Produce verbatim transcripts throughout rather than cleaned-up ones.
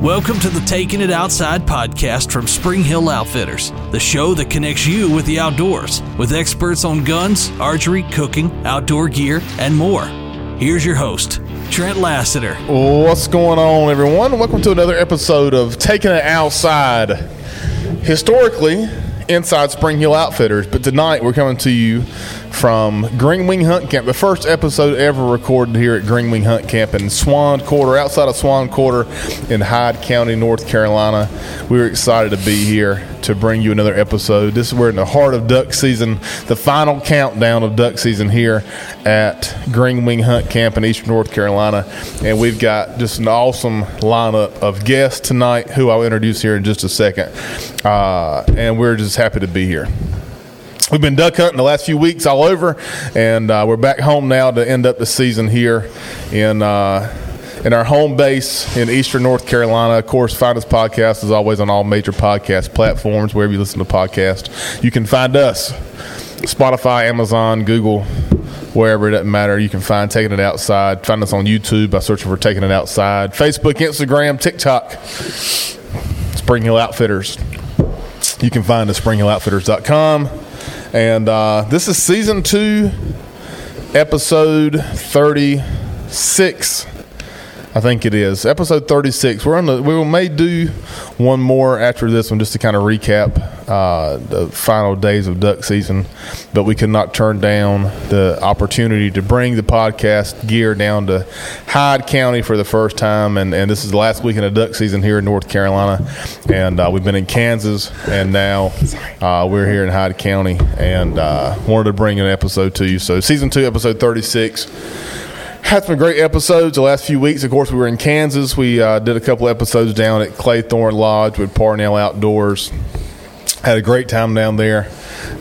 Welcome to the Taking It Outside podcast from Spring Hill Outfitters, the show that connects you with the outdoors, with experts on guns, archery, cooking, outdoor gear, and more. Here's your host, Trent Lassiter. What's going on, everyone? Welcome to another episode of Taking It Outside. Historically, inside Spring Hill Outfitters, but tonight we're coming to you from Green Wing Hunt Camp, the first episode ever recorded here at Green Wing Hunt Camp in Swan Quarter, outside of Swan Quarter in Hyde County, North Carolina. We're excited to be here to bring you another episode. This is we're in the heart of duck season, the final countdown of duck season here at Green Wing Hunt Camp in Eastern North Carolina, and we've got just an awesome lineup of guests tonight, who I'll introduce here in just a second, uh, and we're just happy to be here. We've been duck hunting the last few weeks all over, and uh, we're back home now to end up the season here in uh in our home base in Eastern North Carolina. Of course, find us podcast as always on all major podcast platforms. Wherever you listen to podcasts, you can find us. Spotify, Amazon, Google, wherever, it doesn't matter. You can find Taking It Outside. Find us on YouTube by searching for Taking It Outside. Facebook, Instagram, TikTok, Spring Hill Outfitters. You can find us spring hill outfitters dot com. And uh, this is season two, episode thirty-six. I think it is episode thirty-six. We're on the. We may do one more after this one just to kind of recap uh, the final days of duck season, but we could not turn down the opportunity to bring the podcast gear down to Hyde County for the first time, and, and this is the last weekend of duck season here in North Carolina, and uh, we've been in Kansas, and now uh, we're here in Hyde County, and uh, wanted to bring an episode to you. So season two, episode thirty-six. Had some great episodes the last few weeks. Of course, we were in Kansas. We uh, did a couple episodes down at Claythorne Lodge with Parnell Outdoors. Had a great time down there.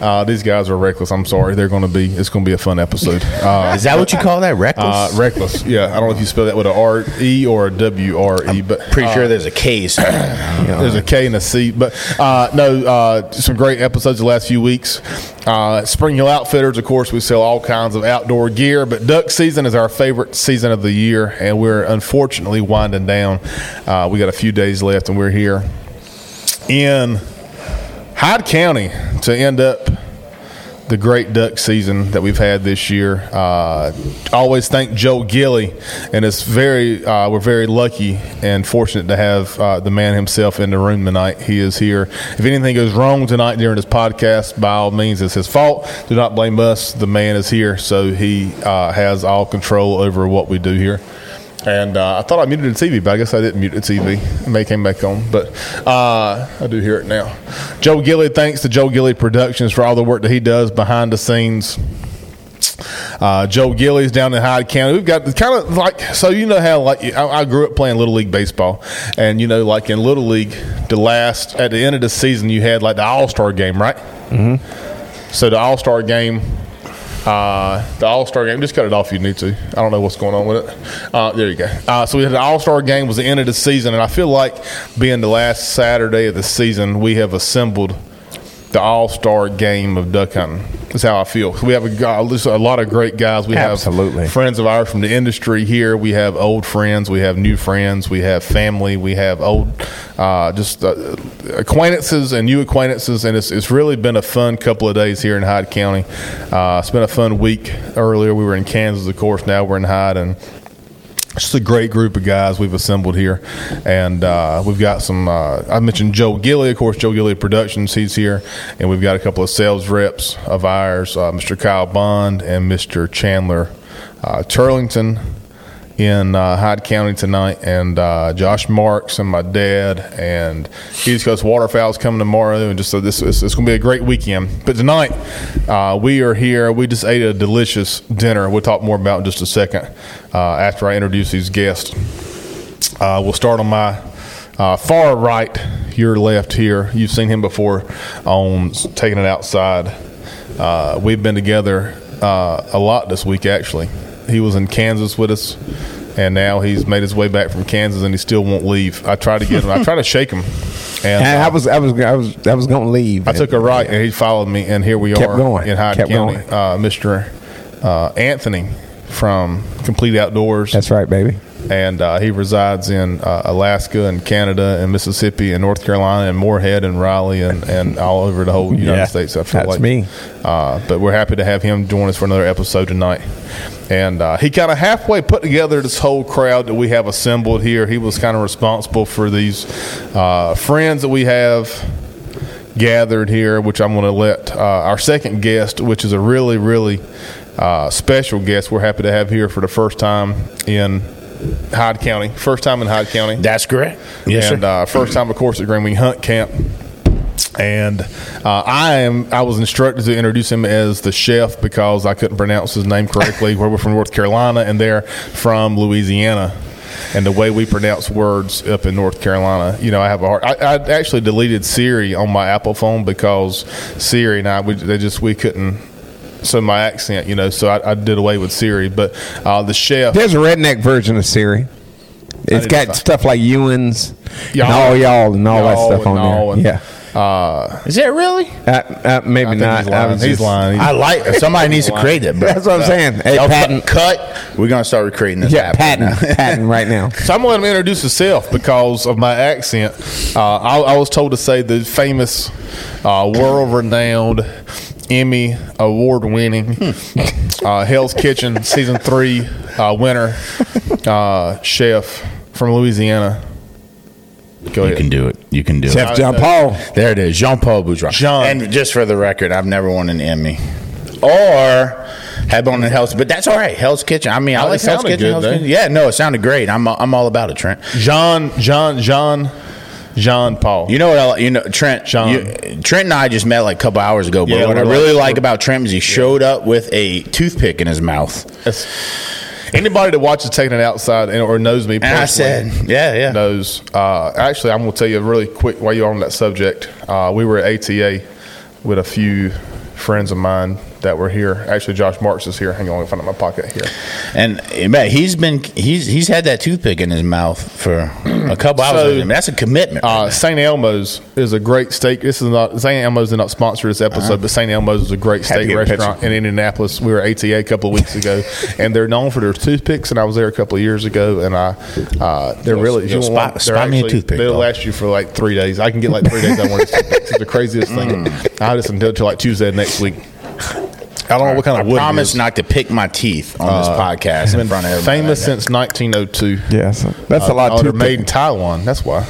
Uh, these guys are reckless. I'm sorry. They're going to be. It's going to be a fun episode. Uh, Is that what you call that? Reckless. Uh, reckless. Yeah. I don't know if you spell that with a R E or a W R E, but I'm pretty uh, sure there's a K. So there's a K and a C. But uh, no, uh, some great episodes the last few weeks. Uh, Spring Hill Outfitters, of course, we sell all kinds of outdoor gear, but duck season is our favorite season of the year, and we're unfortunately winding down. Uh, we got a few days left, and we're here in Hyde County to end up the great duck season that we've had this year. Uh, always thank Joe Gilley, and it's very uh, we're very lucky and fortunate to have uh, the man himself in the room tonight. He is here. If anything goes wrong tonight during this podcast, by all means, it's his fault. Do not blame us. The man is here, so he uh, has all control over what we do here. And uh, I thought I muted the T V, but I guess I didn't mute the T V. It may came back on, but uh, I do hear it now. Joe Gilley, thanks to Joe Gilley Productions for all the work that he does behind the scenes. Uh, Joe Gilley's down in Hyde County. We've got kind of like, so you know how like I, I grew up playing Little League baseball, and you know like in Little League, the last at the end of the season you had like the All-Star game, right? Mm-hmm. So the All-Star game. Uh, the All-Star game, just cut it off if you need to. I don't know what's going on with it. Uh, there you go. Uh, so we had the All-Star game was the end of the season, and I feel like being the last Saturday of the season, we have assembled the All-Star game of duck hunting. That's how I feel. We have a, a lot of great guys. We Absolutely. Have friends of ours from the industry here. We have old friends. We have new friends. We have family. We have old uh, just uh, acquaintances and new acquaintances. And it's it's really been a fun couple of days here in Hyde County. Uh, it's been a fun week. Earlier we were in Kansas, of course. Now we're in Hyde, and just a great group of guys we've assembled here, and uh, we've got some. Uh, I mentioned Joe Gilley, of course, Joe Gilley Productions. He's here, and we've got a couple of sales reps of ours, uh, Mister Kyle Bond and Mister Chandler uh, Turlington in uh, Hyde County tonight, and uh, Josh Marks and my dad, and East Coast Waterfowl is coming tomorrow, and just so this it's, it's going to be a great weekend. But tonight uh, we are here. We just ate a delicious dinner. We'll talk more about in just a second. Uh, after I introduce these guests, uh, we'll start on my uh, far right, your left here. You've seen him before on Taking It Outside. Uh, we've been together uh, a lot this week, actually. He was in Kansas with us, and now he's made his way back from Kansas, and he still won't leave. I tried to get him. I tried to shake him. And, and uh, I was, I was, I was, I was going to leave. I took a right, and he followed me, and here we kept are going. In Hyde kept County. Going. Uh, Mister Uh, Anthony from Complete Outdoors. That's right, baby. and uh, he resides in uh, Alaska and Canada and Mississippi and North Carolina and Moorhead and Raleigh and, and all over the whole United yeah, States. I feel that's like. me. Uh, but we're happy to have him join us for another episode tonight. And uh, he kind of halfway put together this whole crowd that we have assembled here. He was kind of responsible for these uh, friends that we have gathered here, which I'm going to let uh, our second guest, which is a really, really uh, special guest we're happy to have here for the first time in Hyde County. First time in Hyde County. That's correct. Yes, and uh, first time, of course, at Green Wing Hunt Camp. And uh, I am. I was instructed to introduce him as the chef because I couldn't pronounce his name correctly. We're from North Carolina, and they're from Louisiana. And the way we pronounce words up in North Carolina, you know, I have a hard. I, I actually deleted Siri on my Apple phone because Siri and I, we, they just we couldn't. So my accent, you know, so I, I did away with Siri. But uh, the chef, there's a redneck version of Siri. It's got stuff like Ewan's, y'all, and all y'all, and all y'all that stuff on there. And, yeah. Uh, is that really? Uh, uh, maybe not. He's lying. I, he's lying. He's I like. Somebody needs lying. to create that. Bro. That's what I'm saying. Hey, y'all patent cut. We're gonna start recreating this. Yeah, patent, right patent right now. So I'm gonna let him introduce himself because of my accent. Uh, I, I was told to say the famous, uh, world-renowned, Emmy award-winning uh, Hell's Kitchen season three uh, winner uh, chef from Louisiana. Go ahead. You can do it. You can do it. Chef Jean-Paul. There it is. Jean-Paul Bourgeois. Jean. And just for the record, I've never won an Emmy or had one in Hell's, but that's all right. Hell's Kitchen. I mean, I like Hell's Kitchen. Hell's Kitchen. Yeah, no, it sounded great. I'm I'm all about it, Trent. Jean, Jean, Jean, Jean-Paul. You know what? I, you know, Trent. Jean. You, Trent and I just met like a couple hours ago. But yeah, what I really like, like about Trent is he showed yeah. up with a toothpick in his mouth. That's, Anybody that watches Taking It Outside and, or knows me personally and I said, yeah, yeah. knows. Uh, actually, I'm going to tell you really quick while you're on that subject. Uh, we were at A T A with a few friends of mine that were here. Actually, Josh Marks is here. Hang on, I'll find out my pocket here. And man, he's been he's he's had that toothpick in his mouth for a couple hours. So, I mean, that's a commitment. Uh, Saint Elmo's is a great steak. This is not Saint Elmo's did not sponsor this episode, uh-huh. but Saint Elmo's is a great steak restaurant in Indianapolis. We were at A T A a couple of weeks ago, and they're known for their toothpicks. And I was there a couple of years ago, and I uh, they're you'll, really you'll you spot, want, spot they're me actually, a toothpick. They'll though. last you for like three days. I can get like three days. I want it's the craziest thing. Mm. I just until like Tuesday next week. I don't know what kind of wood. I promise not to pick my teeth on uh, this podcast in front of everybody. Famous since nineteen oh two. Yeah, so that's uh, a lot. They're made in Taiwan. That's why.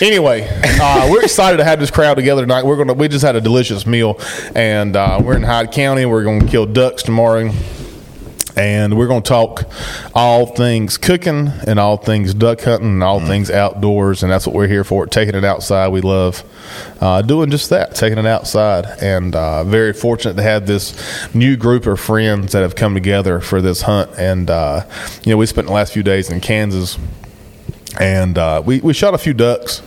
Anyway, uh, we're excited to have this crowd together tonight. We're gonna. We just had a delicious meal, and uh, we're in Hyde County. We're gonna kill ducks tomorrow. And we're going to talk all things cooking and all things duck hunting and all mm. things outdoors. And that's what we're here for, taking it outside. We love uh, doing just that, taking it outside. And uh, very fortunate to have this new group of friends that have come together for this hunt. And, uh, you know, we spent the last few days in Kansas. And uh, we, we shot a few ducks.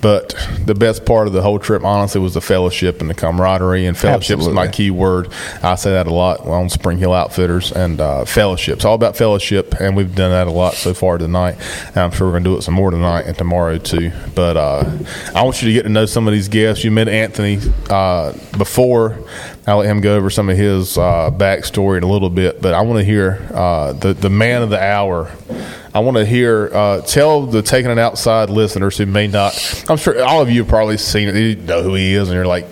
But the best part of the whole trip, honestly, was the fellowship and the camaraderie. And fellowship is my key word. I say that a lot on Spring Hill Outfitters and uh, fellowship. It's all about fellowship, and we've done that a lot so far tonight. And I'm sure we're going to do it some more tonight and tomorrow, too. But uh, I want you to get to know some of these guests. You met Anthony uh, before. I'll let him go over some of his uh, backstory in a little bit. But I want to hear uh, the, the man of the hour. I want to hear, uh, tell the Taking It Outside listeners who may not, I'm sure all of you have probably seen it, you know who he is, and you're like,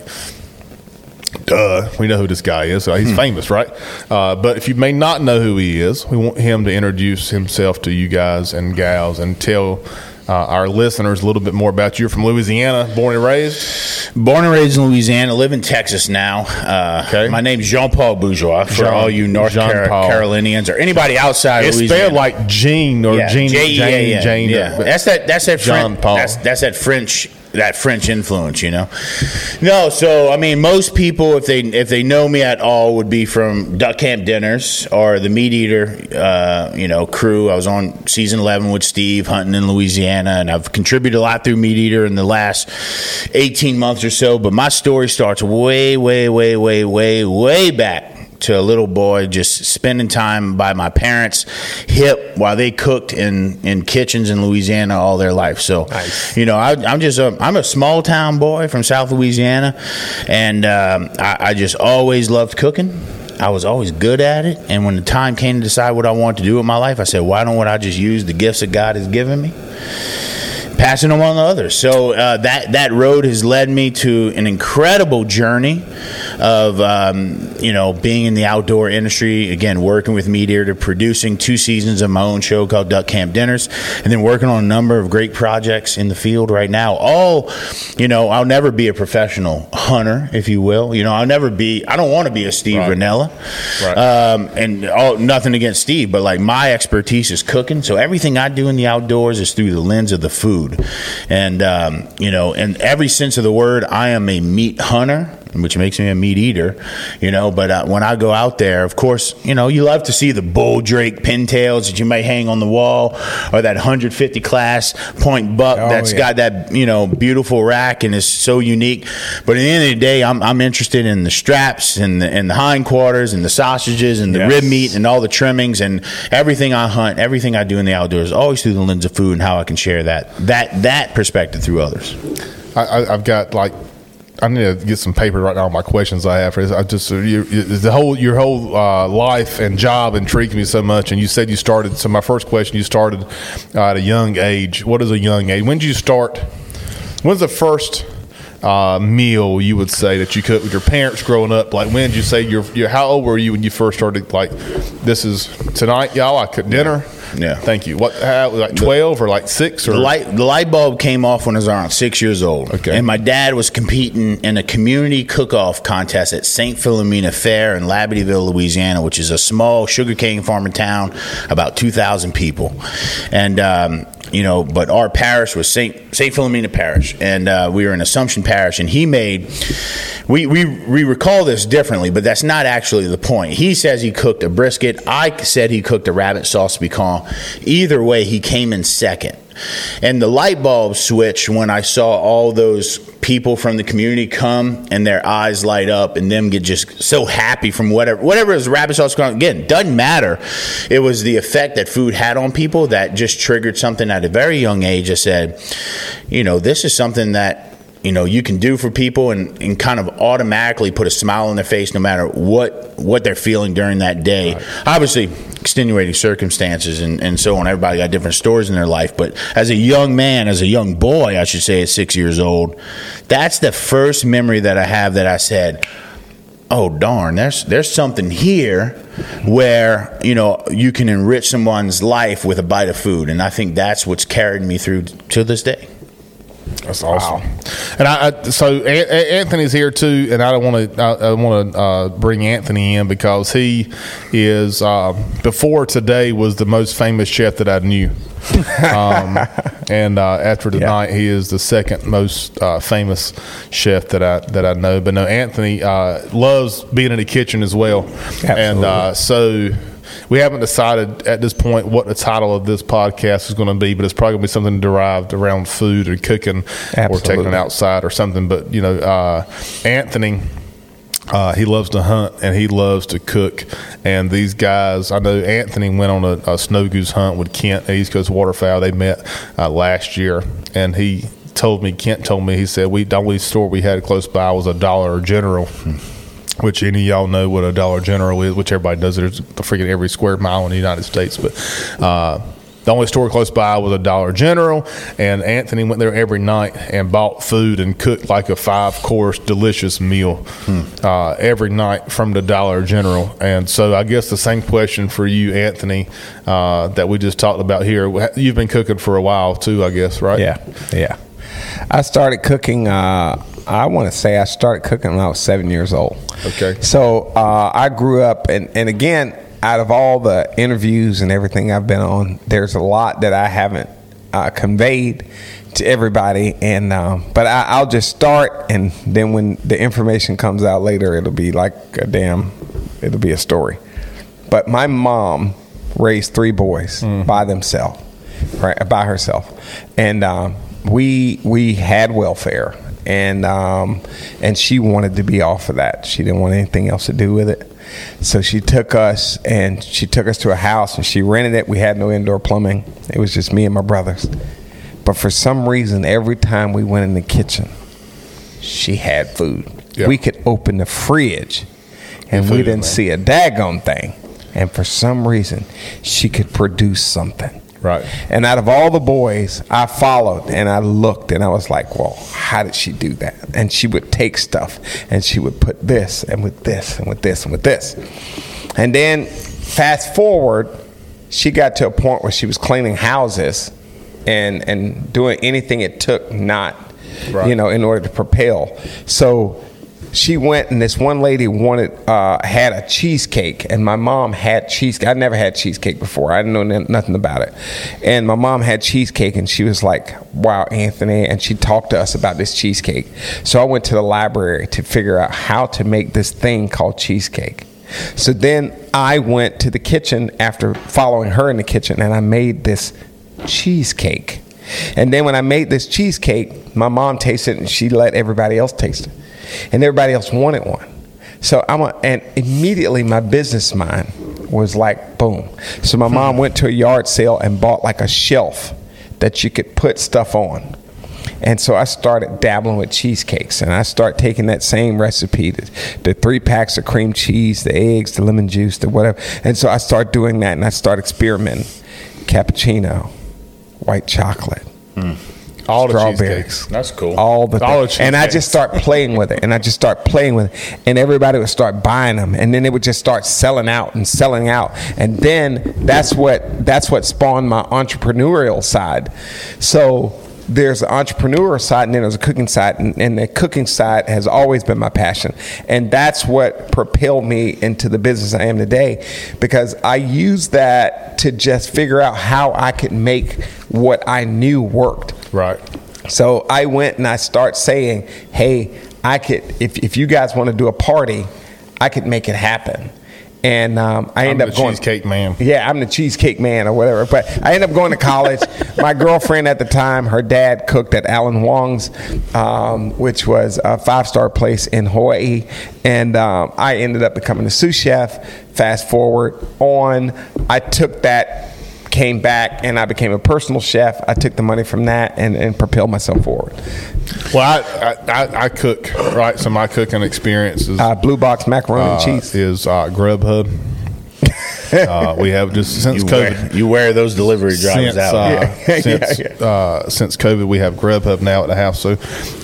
duh, we know who this guy is. So he's hmm. famous, right? Uh, but if you may not know who he is, we want him to introduce himself to you guys and gals and tell uh, our listeners a little bit more about you. You're from Louisiana, born and raised? Born and raised in Louisiana, live in Texas now. Uh, okay. My name's Jean-Paul Bourgeois, for Jean, all you North Car- Carolinians or anybody outside it's Louisiana. It's spelled like Jean or yeah, Jean. Jane, Jane. Yeah. That's that, that's that French. That's, that's that French. That French influence, you know. No, so I mean, most people, if they if they know me at all, would be from Duck Camp Dinners or the MeatEater, uh, you know, crew. I was on season eleven with Steve hunting in Louisiana, and I've contributed a lot through MeatEater in the last eighteen months or so. But my story starts way, way, way, way, way, way back. To a little boy just spending time by my parents' hip while they cooked in, in kitchens in Louisiana all their life. So, nice. You know, I, I'm just a, I'm a small town boy from South Louisiana, and um, I, I just always loved cooking. I was always good at it, and when the time came to decide what I wanted to do with my life, I said, why don't I just use the gifts that God has given me, passing them on to others? So uh, that that road has led me to an incredible journey of um, you know being in the outdoor industry, again working with MeatEater, producing two seasons of my own show called Duck Camp Dinners, and then working on a number of great projects in the field right now. All you know, I'll never be a professional hunter, if you will. You know, I'll never be. I don't want to be a Steve right. Rinella, right. Um, and all, nothing against Steve, but like my expertise is cooking, so everything I do in the outdoors is through the lens of the food. And, um, you know, in every sense of the word, I am a meat hunter, which makes me a meat eater, you know. But uh, when I go out there, of course, you know, you love to see the bull drake pintails that you may hang on the wall, or that one hundred fifty class point buck oh, that's yeah. got that, you know, beautiful rack and is so unique. But at the end of the day, I'm I'm interested in the straps and the, and the hindquarters and the sausages and the yes. rib meat and all the trimmings and everything I hunt, everything I do in the outdoors, always through the lens of food and how I can share that that that perspective through others. I, I, I've got like. I need to get some paper right now on my questions I have for this. I just you, you, the whole your whole uh, life and job intrigued me so much. And you said you started. So my first question: you started uh, at a young age. What is a young age? When did you start? When's the first uh, meal you would say that you cooked with your parents growing up? Like when did you say your your? How old were you when you first started? Like this is tonight, y'all. I cooked dinner. Yeah. Thank you. What? How, like twelve or like six? Or the light, the light bulb came off when I was around six years old. Okay. And my dad was competing in a community cook-off contest at Saint Philomena Fair in Labadeyville, Louisiana, which is a small sugarcane farming town, about two thousand people. And, um, you know, but our parish was Saint Saint Philomena Parish, and uh, we were in Assumption Parish. And he made, we, we we recall this differently, but that's not actually the point. He says he cooked a brisket. I said he cooked a rabbit sauce pecan. Either way, he came in second. And the light bulb switched when I saw all those people from the community come and their eyes light up and them get just so happy from whatever whatever is rabbit sauce. Again, doesn't matter. It was the effect that food had on people that just triggered something at a very young age. I said, you know, this is something that you know, you can do for people and, and kind of automatically put a smile on their face no matter what, what they're feeling during that day. Right. Obviously, extenuating circumstances and, and so on. Everybody got different stories in their life. But as a young man, as a young boy, I should say, at six years old, that's the first memory that I have that I said, oh, darn, there's there's something here where, you know, you can enrich someone's life with a bite of food. And I think that's what's carried me through to this day. That's awesome. Wow. And I, I so a- a- Anthony's here too, and I don't want to. I, I want to uh, bring Anthony in because he is uh, before today was the most famous chef that I knew, um, and uh, after tonight yeah. he is the second most uh, famous chef that I that I know. But no, Anthony uh, loves being in the kitchen as well, absolutely. And uh, so. We haven't decided at this point what the title of this podcast is going to be, but it's probably going to be something derived around food or cooking Absolutely. Or taking it outside or something. But, you know, uh, Anthony, uh, he loves to hunt and he loves to cook. And these guys, I know Anthony went on a, a snow goose hunt with Kent, East Coast Waterfowl. They met uh, last year, and he told me, Kent told me, he said, we the only store we had close by was a Dollar General. Hmm. Which any of y'all know what a Dollar General is, which everybody does. There's freaking every square mile in the United States. But uh, the only store close by was a Dollar General. And Anthony went there every night and bought food and cooked like a five-course delicious meal hmm. uh, every night from the Dollar General. And so I guess the same question for you, Anthony, uh, that we just talked about here. You've been cooking for a while too, I guess, right? Yeah, yeah. I started cooking uh, – I want to say I started cooking when I was seven years old. Okay. So uh, I grew up, and, and again, out of all the interviews and everything I've been on, there's a lot that I haven't uh, conveyed to everybody. And um, but I, I'll just start, and then when the information comes out later, it'll be like a damn, it'll be a story. But my mom raised three boys mm. by themselves, right, by herself, and um, we we had welfare. And um, and she wanted to be off of that. She didn't want anything else to do with it. So she took us and she took us to a house and she rented it. We had no indoor plumbing. It was just me and my brothers. But for some reason, every time we went in the kitchen, she had food. Yep. We could open the fridge and we didn't see a daggone thing. And for some reason, she could produce something. Right. And out of all the boys, I followed and I looked and I was like, well, how did she do that? And she would take stuff and she would put this and with this and with this and with this. And then fast forward, she got to a point where she was cleaning houses and, and doing anything it took not, right. you know, in order to propel. So she went, and this one lady wanted uh, had a cheesecake, and my mom had cheesecake. I never had cheesecake before. I didn't know n- nothing about it. And my mom had cheesecake, and she was like, wow, Anthony, and she talked to us about this cheesecake. So I went to the library to figure out how to make this thing called cheesecake. So then I went to the kitchen after following her in the kitchen, and I made this cheesecake. And then when I made this cheesecake, my mom tasted it, and she let everybody else taste it. And everybody else wanted one. So I'm a, and immediately my business mind was like, boom. So my mom went to a yard sale and bought like a shelf that you could put stuff on. And so I started dabbling with cheesecakes, and I started taking that same recipe, the, the three packs of cream cheese, the eggs, the lemon juice, the whatever. And so I started doing that, and I started experimenting. Cappuccino, white chocolate. Mm. All strawberries. The cheesecakes. That's cool. All the, All the And I just start playing with it. And I just start playing with it. And everybody would start buying them. And then they would just start selling out and selling out. And then that's what that's what spawned my entrepreneurial side. So there's the entrepreneur side, and then there's a cooking side. And, and the cooking side has always been my passion. And that's what propelled me into the business I am today, because I used that to just figure out how I could make what I knew worked. Right. So I went and I start saying, hey, I could, if if you guys want to do a party, I could make it happen. And um, I I'm end up going cheesecake man. Yeah, I'm the cheesecake man or whatever. But I end up going to college. My girlfriend at the time, her dad cooked at Alan Wong's, um, which was a five-star place in Hawaii. And um, I ended up becoming a sous chef. Fast forward on, I took that, came back, and I became a personal chef. I took the money from that and, and propelled myself forward. Well, I, I, I cook, right? So my cooking experience is uh, blue box macaroni uh, and cheese is uh, Grubhub. Uh, we have just since you COVID, wear, you wear those delivery drivers since, out. Uh, yeah. Since, yeah, yeah. Uh, since COVID, we have Grubhub now at the house. So,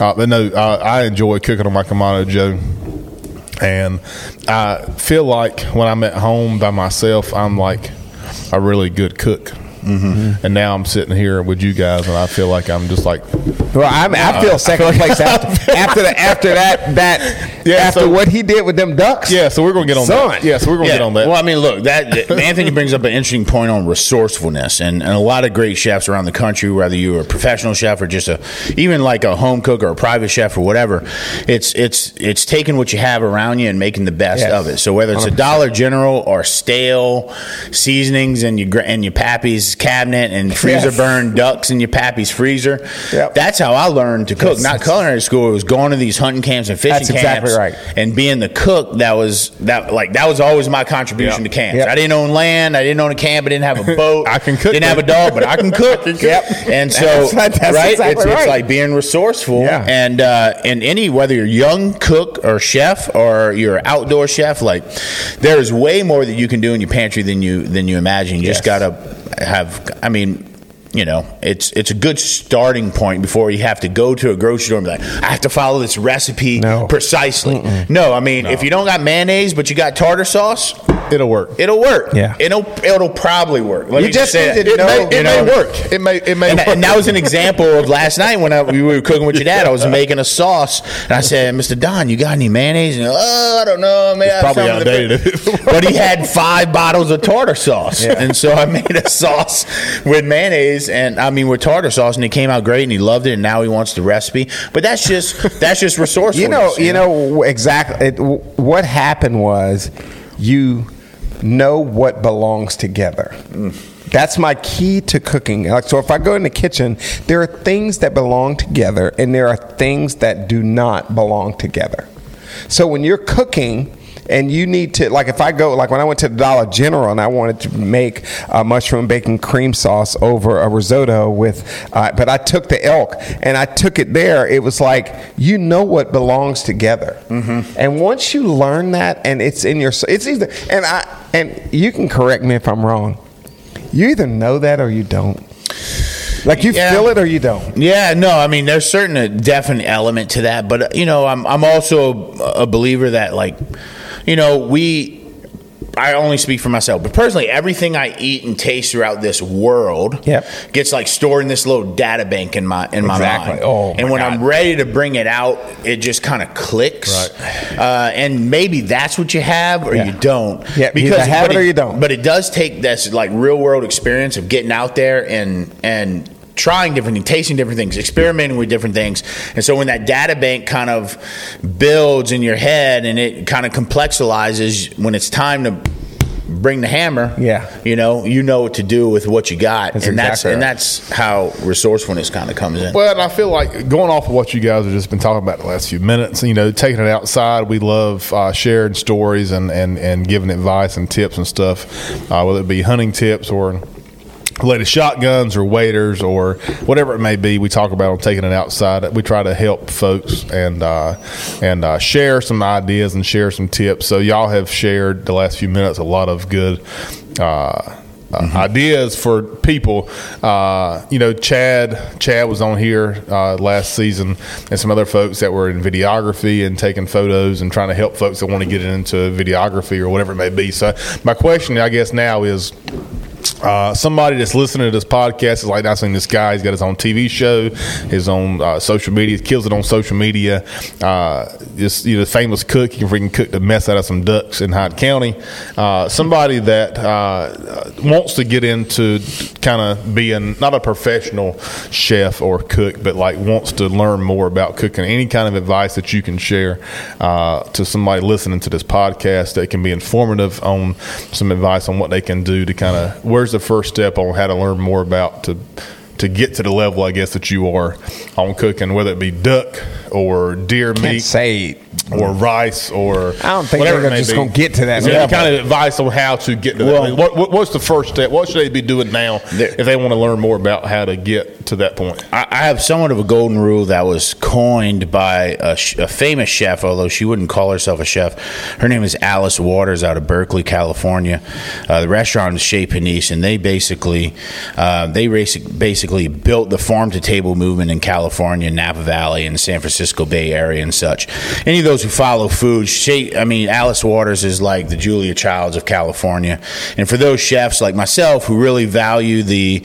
uh, but no, uh, I enjoy cooking on my Kamado Joe. And I feel like when I'm at home by myself, I'm like a really good cook. Mm-hmm. And now I'm sitting here with you guys, and I feel like I'm just like, well, I'm, I feel uh, second I feel like place after after, the, after that that yeah, after so, what he did with them ducks. Yeah, so we're gonna get on son. that. Yeah, so we're gonna yeah. get on that. Well, I mean, look, that Anthony brings up an interesting point on resourcefulness, and, and a lot of great chefs around the country, whether you're a professional chef or just a even like a home cook or a private chef or whatever, it's it's it's taking what you have around you and making the best yes. of it. So whether it's one hundred percent a Dollar General or stale seasonings and your and your pappies cabinet and freezer yes. burn ducks in your pappy's freezer. Yep. That's how I learned to cook. Yes. Not culinary school. It was going to these hunting camps and fishing That's camps. Exactly right. And being the cook, that was that like that was always my contribution yep. to camps. Yep. I didn't own land. I didn't own a camp. I didn't have a boat. I can cook. Didn't have a dog, but I can cook. Yep. And so, that's, that's right? Exactly it's, right. It's like being resourceful. Yeah. And uh, and any whether you're young cook or chef or you're an outdoor chef, like there is way more that you can do in your pantry than you than you imagine. You yes. just gotta have I mean you know it's it's a good starting point before you have to go to a grocery store and be like, I have to follow this recipe no. precisely. Mm-mm. no I mean no. If you don't got mayonnaise but you got tartar sauce, it'll work. It'll work. Yeah. It'll it'll probably work. Let you me just say that. It, it, know, may, it you know, may work. It may it may and work. And that was an example of last night when I, we were cooking with your dad. I was making a sauce, and I said, Mister Don, you got any mayonnaise? And oh, I don't know. Maybe it's probably outdated. But he had five bottles of tartar sauce, yeah. and so I made a sauce with mayonnaise, and I mean with tartar sauce, and it came out great, and he loved it, and now he wants the recipe. But that's just that's just resourceful. You know, you know exactly it, what happened was you know what belongs together. That's my key to cooking. Like, so if I go in the kitchen, there are things that belong together and there are things that do not belong together. So when you're cooking, and you need to, like, if I go, like when I went to the Dollar General and I wanted to make a mushroom bacon cream sauce over a risotto with, uh, but I took the elk and I took it there. It was like, you know what belongs together. Mm-hmm. And once you learn that, and it's in your, it's either, and I, and you can correct me if I'm wrong. You either know that or you don't. Like, you yeah. feel it or you don't. Yeah, no, I mean, there's certain a definite element to that. But, you know, I'm I'm also a believer that, like, you know, we, I only speak for myself. But personally, everything I eat and taste throughout this world yep. gets, like, stored in this little data bank in my in my exactly. mind. Oh, and my when God. I'm ready to bring it out, it just kind of clicks. Right. Uh, and maybe that's what you have or yeah. you don't. Yeah, because, you either have it or you don't. But it does take this, like, real-world experience of getting out there and and trying different things, tasting different things, experimenting with different things. And so when that data bank kind of builds in your head and it kind of complexizes, when it's time to bring the hammer, yeah, you know, you know what to do with what you got. That's and exactly that's right. and that's how resourcefulness kind of comes in. Well, and I feel like going off of what you guys have just been talking about the last few minutes, you know, taking it outside, we love uh, sharing stories and, and, and giving advice and tips and stuff, uh, whether it be hunting tips or latest shotguns or waders or whatever it may be. We talk about on Taking It Outside. We try to help folks and uh, and uh, share some ideas and share some tips. So y'all have shared the last few minutes a lot of good uh, mm-hmm. uh, ideas for people. Uh, you know, Chad Chad was on here uh, last season, and some other folks that were in videography and taking photos and trying to help folks that want to get into videography or whatever it may be. So my question, I guess, now is, Uh, somebody that's listening to this podcast is like, I've seen this guy. He's got his own T V show, his own uh, social media. He kills it on social media. Uh, just, you know, famous cook. He can freaking cook the mess out of some ducks in Hyde County. Uh, somebody that uh, wants to get into kind of being not a professional chef or cook, but like wants to learn more about cooking. Any kind of advice that you can share uh, to somebody listening to this podcast that can be informative on some advice on what they can do to kind of, where's the first step on how to learn more about to to get to the level, I guess, that you are on cooking, whether it be duck or deer Can't meat say or rice or I don't think they're just going to get to that. Is there any kind of advice on how to get to well, that? I mean, what, what's the first step? What should they be doing now there, if they want to learn more about how to get to that point? I, I have somewhat of a golden rule that was coined by a, a famous chef, although she wouldn't call herself a chef. Her name is Alice Waters out of Berkeley, California. Uh, the restaurant is Chez Panisse, and they basically uh, they basically built the farm-to-table movement in California, Napa Valley, and San Francisco Bay Area and such. Any of those who follow food, she, I mean, Alice Waters is like the Julia Childs of California. And for those chefs like myself who really value the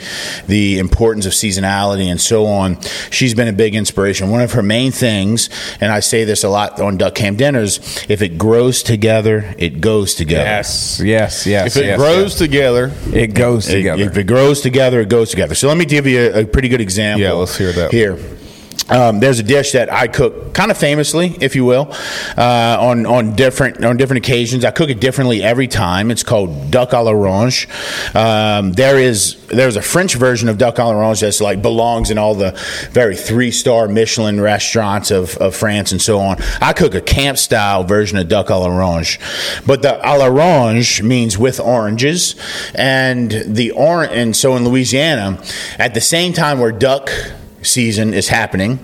the importance of seasonality and so on, she's been a big inspiration. One of her main things, and I say this a lot on Duck Camp Dinners, if it grows together, it goes together. Yes, yes, yes. If it yes, grows yes. together, it goes together. It, if it grows together, it goes together. So let me give you a, a pretty good example. Yeah, let's hear that. Here. Um, there's a dish that I cook kind of famously, if you will, uh, on, on different on different occasions. I cook it differently every time. It's called duck à l'orange. Um, there is there's a French version of duck à l'orange that's like belongs in all the very three-star Michelin restaurants of, of France and so on. I cook a camp-style version of duck à l'orange, but the à l'orange means with oranges, and the orange. And so in Louisiana, at the same time where duck season is happening,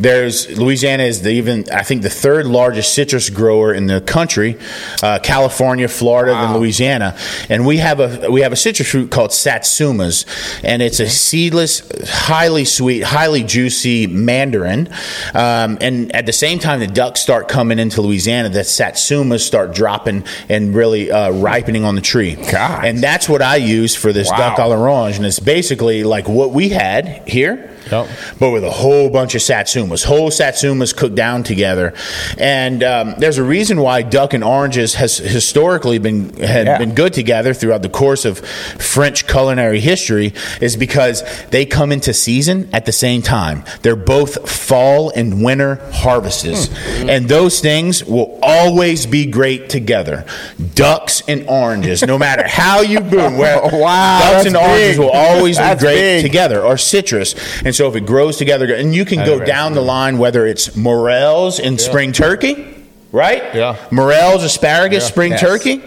there's Louisiana is the even I think the third largest citrus grower in the country, uh, California, Florida, wow. then Louisiana, and we have a we have a citrus fruit called Satsumas, and it's a seedless, highly sweet, highly juicy mandarin, um, and at the same time the ducks start coming into Louisiana, the Satsumas start dropping and really uh, ripening on the tree. God. And that's what I use for this wow. duck à l'orange, and it's basically like what we had here. Yep. But with a whole bunch of satsumas, whole satsumas cooked down together, and um, there's a reason why duck and oranges has historically been had yeah. been good together throughout the course of French culinary history, is because they come into season at the same time. They're both fall and winter harvests, mm. and those things will always be great together. Ducks and oranges, no matter how you boom, where oh, wow, ducks and big. oranges will always be great big. together, or citrus. And so if it grows together, and you can go down the line, whether it's morels in yeah. spring turkey, right? Yeah. Morels, asparagus, yeah. spring yes. turkey.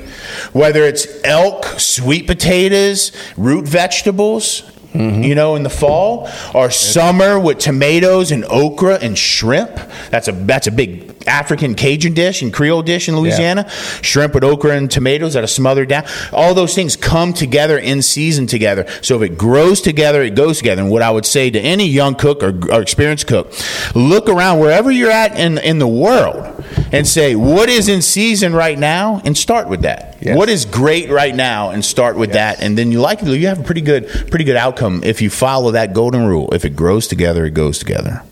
Whether it's elk, sweet potatoes, root vegetables, mm-hmm. you know, in the fall, or summer with tomatoes and okra and shrimp. That's a that's a big African Cajun dish and Creole dish in Louisiana. Yeah. Shrimp with okra and tomatoes that are smothered down. All those things come together in season together. So if it grows together, it goes together. And what I would say to any young cook or, or experienced cook, look around wherever you're at in, in the world and say, what is in season right now? And start with that. Yes. What is great right now? And start with yes. that. And then you likely you have a pretty good, pretty good outcome if you follow that golden rule. If it grows together, it goes together.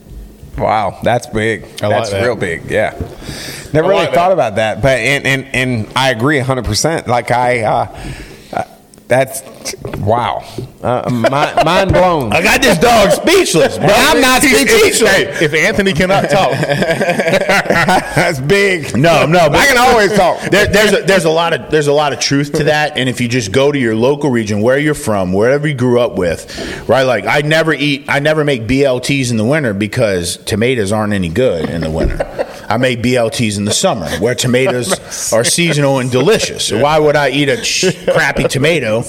Wow, that's big. I that's like that. Real big. Yeah, never I really like thought that. About that, but and, and and I agree one hundred percent. Like I, uh, uh, that's wow, uh, my, mind blown. I got this dog speechless, bro. I'm not speechless. Hey, if Anthony cannot talk, that's big. No, no, but I can always talk. There, there's a, there's a lot of there's a lot of truth to that, and if you just go to your local region, where you're from, wherever you grew up with, right? Like I never eat, I never make B L Ts in the winter because tomatoes aren't any good in the winter. I make B L Ts in the summer where tomatoes are seasonal and delicious. So why would I eat a sh- crappy tomato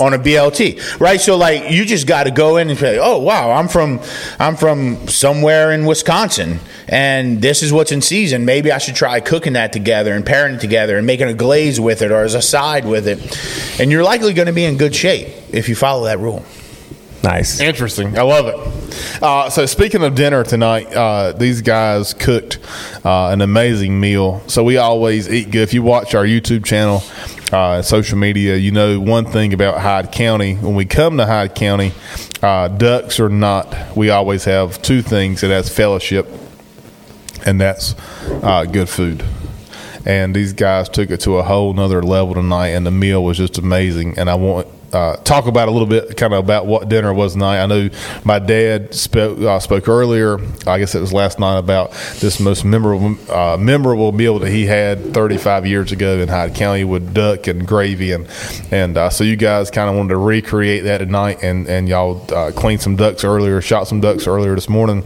on a B L T, right? So like you just got to go in and say, oh wow, I'm from I'm from somewhere in Wisconsin, and this is what's in season. Maybe I should try cooking that together and pairing it together and making a glaze with it or as a side with it. And you're likely going to be in good shape if you follow that rule. Nice. Interesting. I love it. Uh, so speaking of dinner tonight, uh, these guys cooked uh, an amazing meal. So we always eat good. If you watch our YouTube channel, uh, social media, you know one thing about Hyde County. When we come to Hyde County, uh, ducks or not, we always have two things. It has fellowship, and that's uh, good food. And these guys took it to a whole nother level tonight, and the meal was just amazing. And I want – Uh, talk about a little bit kind of about what dinner was tonight. I know my dad spoke uh, spoke earlier, I guess it was last night, about this most memorable uh, memorable meal that he had thirty-five years ago in Hyde County with duck and gravy, and and uh, so you guys kind of wanted to recreate that tonight, and and y'all uh, cleaned some ducks earlier, shot some ducks earlier this morning.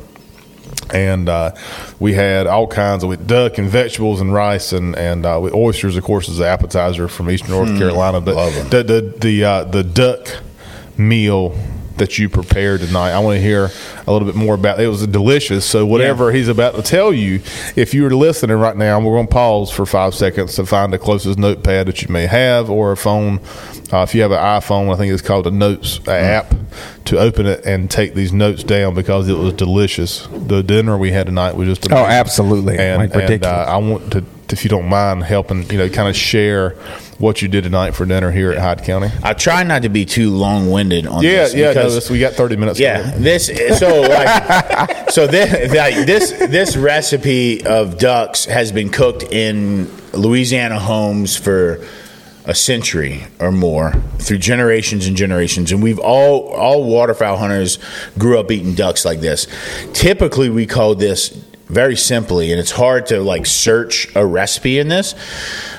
And uh, we had all kinds of with duck and vegetables and rice and and uh, with oysters, of course, is the appetizer from Eastern North mm, Carolina. But the the the, uh, the duck meal that you prepared tonight, I want to hear a little bit more about. It was delicious. So whatever yeah. he's about to tell you, if you were listening right now, we're going to pause for five seconds to find the closest notepad that you may have or a phone. Uh, if you have an iPhone, I think it's called a Notes mm. app, to open it and take these notes down, because it was delicious. The dinner we had tonight was just amazing. Oh, absolutely. And, like, and uh, I want to, if you don't mind helping, you know, kind of share what you did tonight for dinner here at Hyde County. I try not to be too long-winded on yeah, this. Yeah, yeah, no, we got thirty minutes. Yeah, this so like so this like, this this recipe of ducks has been cooked in Louisiana homes for a century or more, through generations and generations, and we've all all waterfowl hunters grew up eating ducks like this. Typically, we call this, very simply, and it's hard to like search a recipe in this,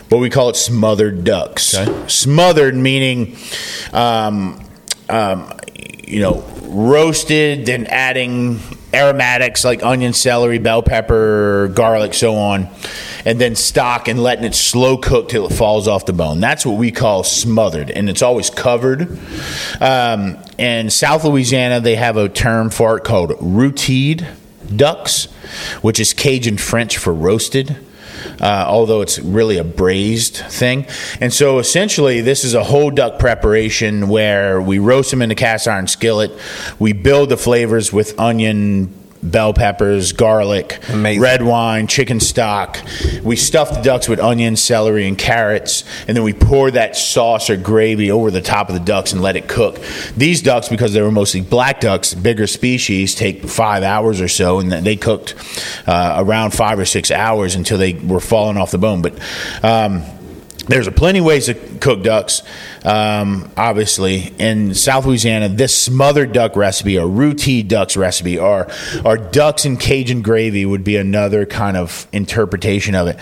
but we call it smothered ducks. Okay. Smothered meaning, um, um, you know, roasted, then adding aromatics like onion, celery, bell pepper, garlic, so on, and then stock, and letting it slow cook till it falls off the bone. That's what we call smothered, and it's always covered. Um, in South Louisiana, they have a term for it called rôtied ducks, which is Cajun French for roasted, uh, although it's really a braised thing. And so essentially this is a whole duck preparation where we roast them in a cast iron skillet. We build the flavors with onion, bell peppers, garlic, amazing, red wine, chicken stock. We stuff the ducks with onion, celery, and carrots, and then we pour that sauce or gravy over the top of the ducks and let it cook. These ducks, because they were mostly black ducks, bigger species, take five hours or so, and they cooked uh, around five or six hours until they were falling off the bone. But um, there's a plenty of ways to cook ducks. um, obviously, in South Louisiana, this smothered duck recipe, or rôti ducks recipe, or, or ducks in Cajun gravy would be another kind of interpretation of it.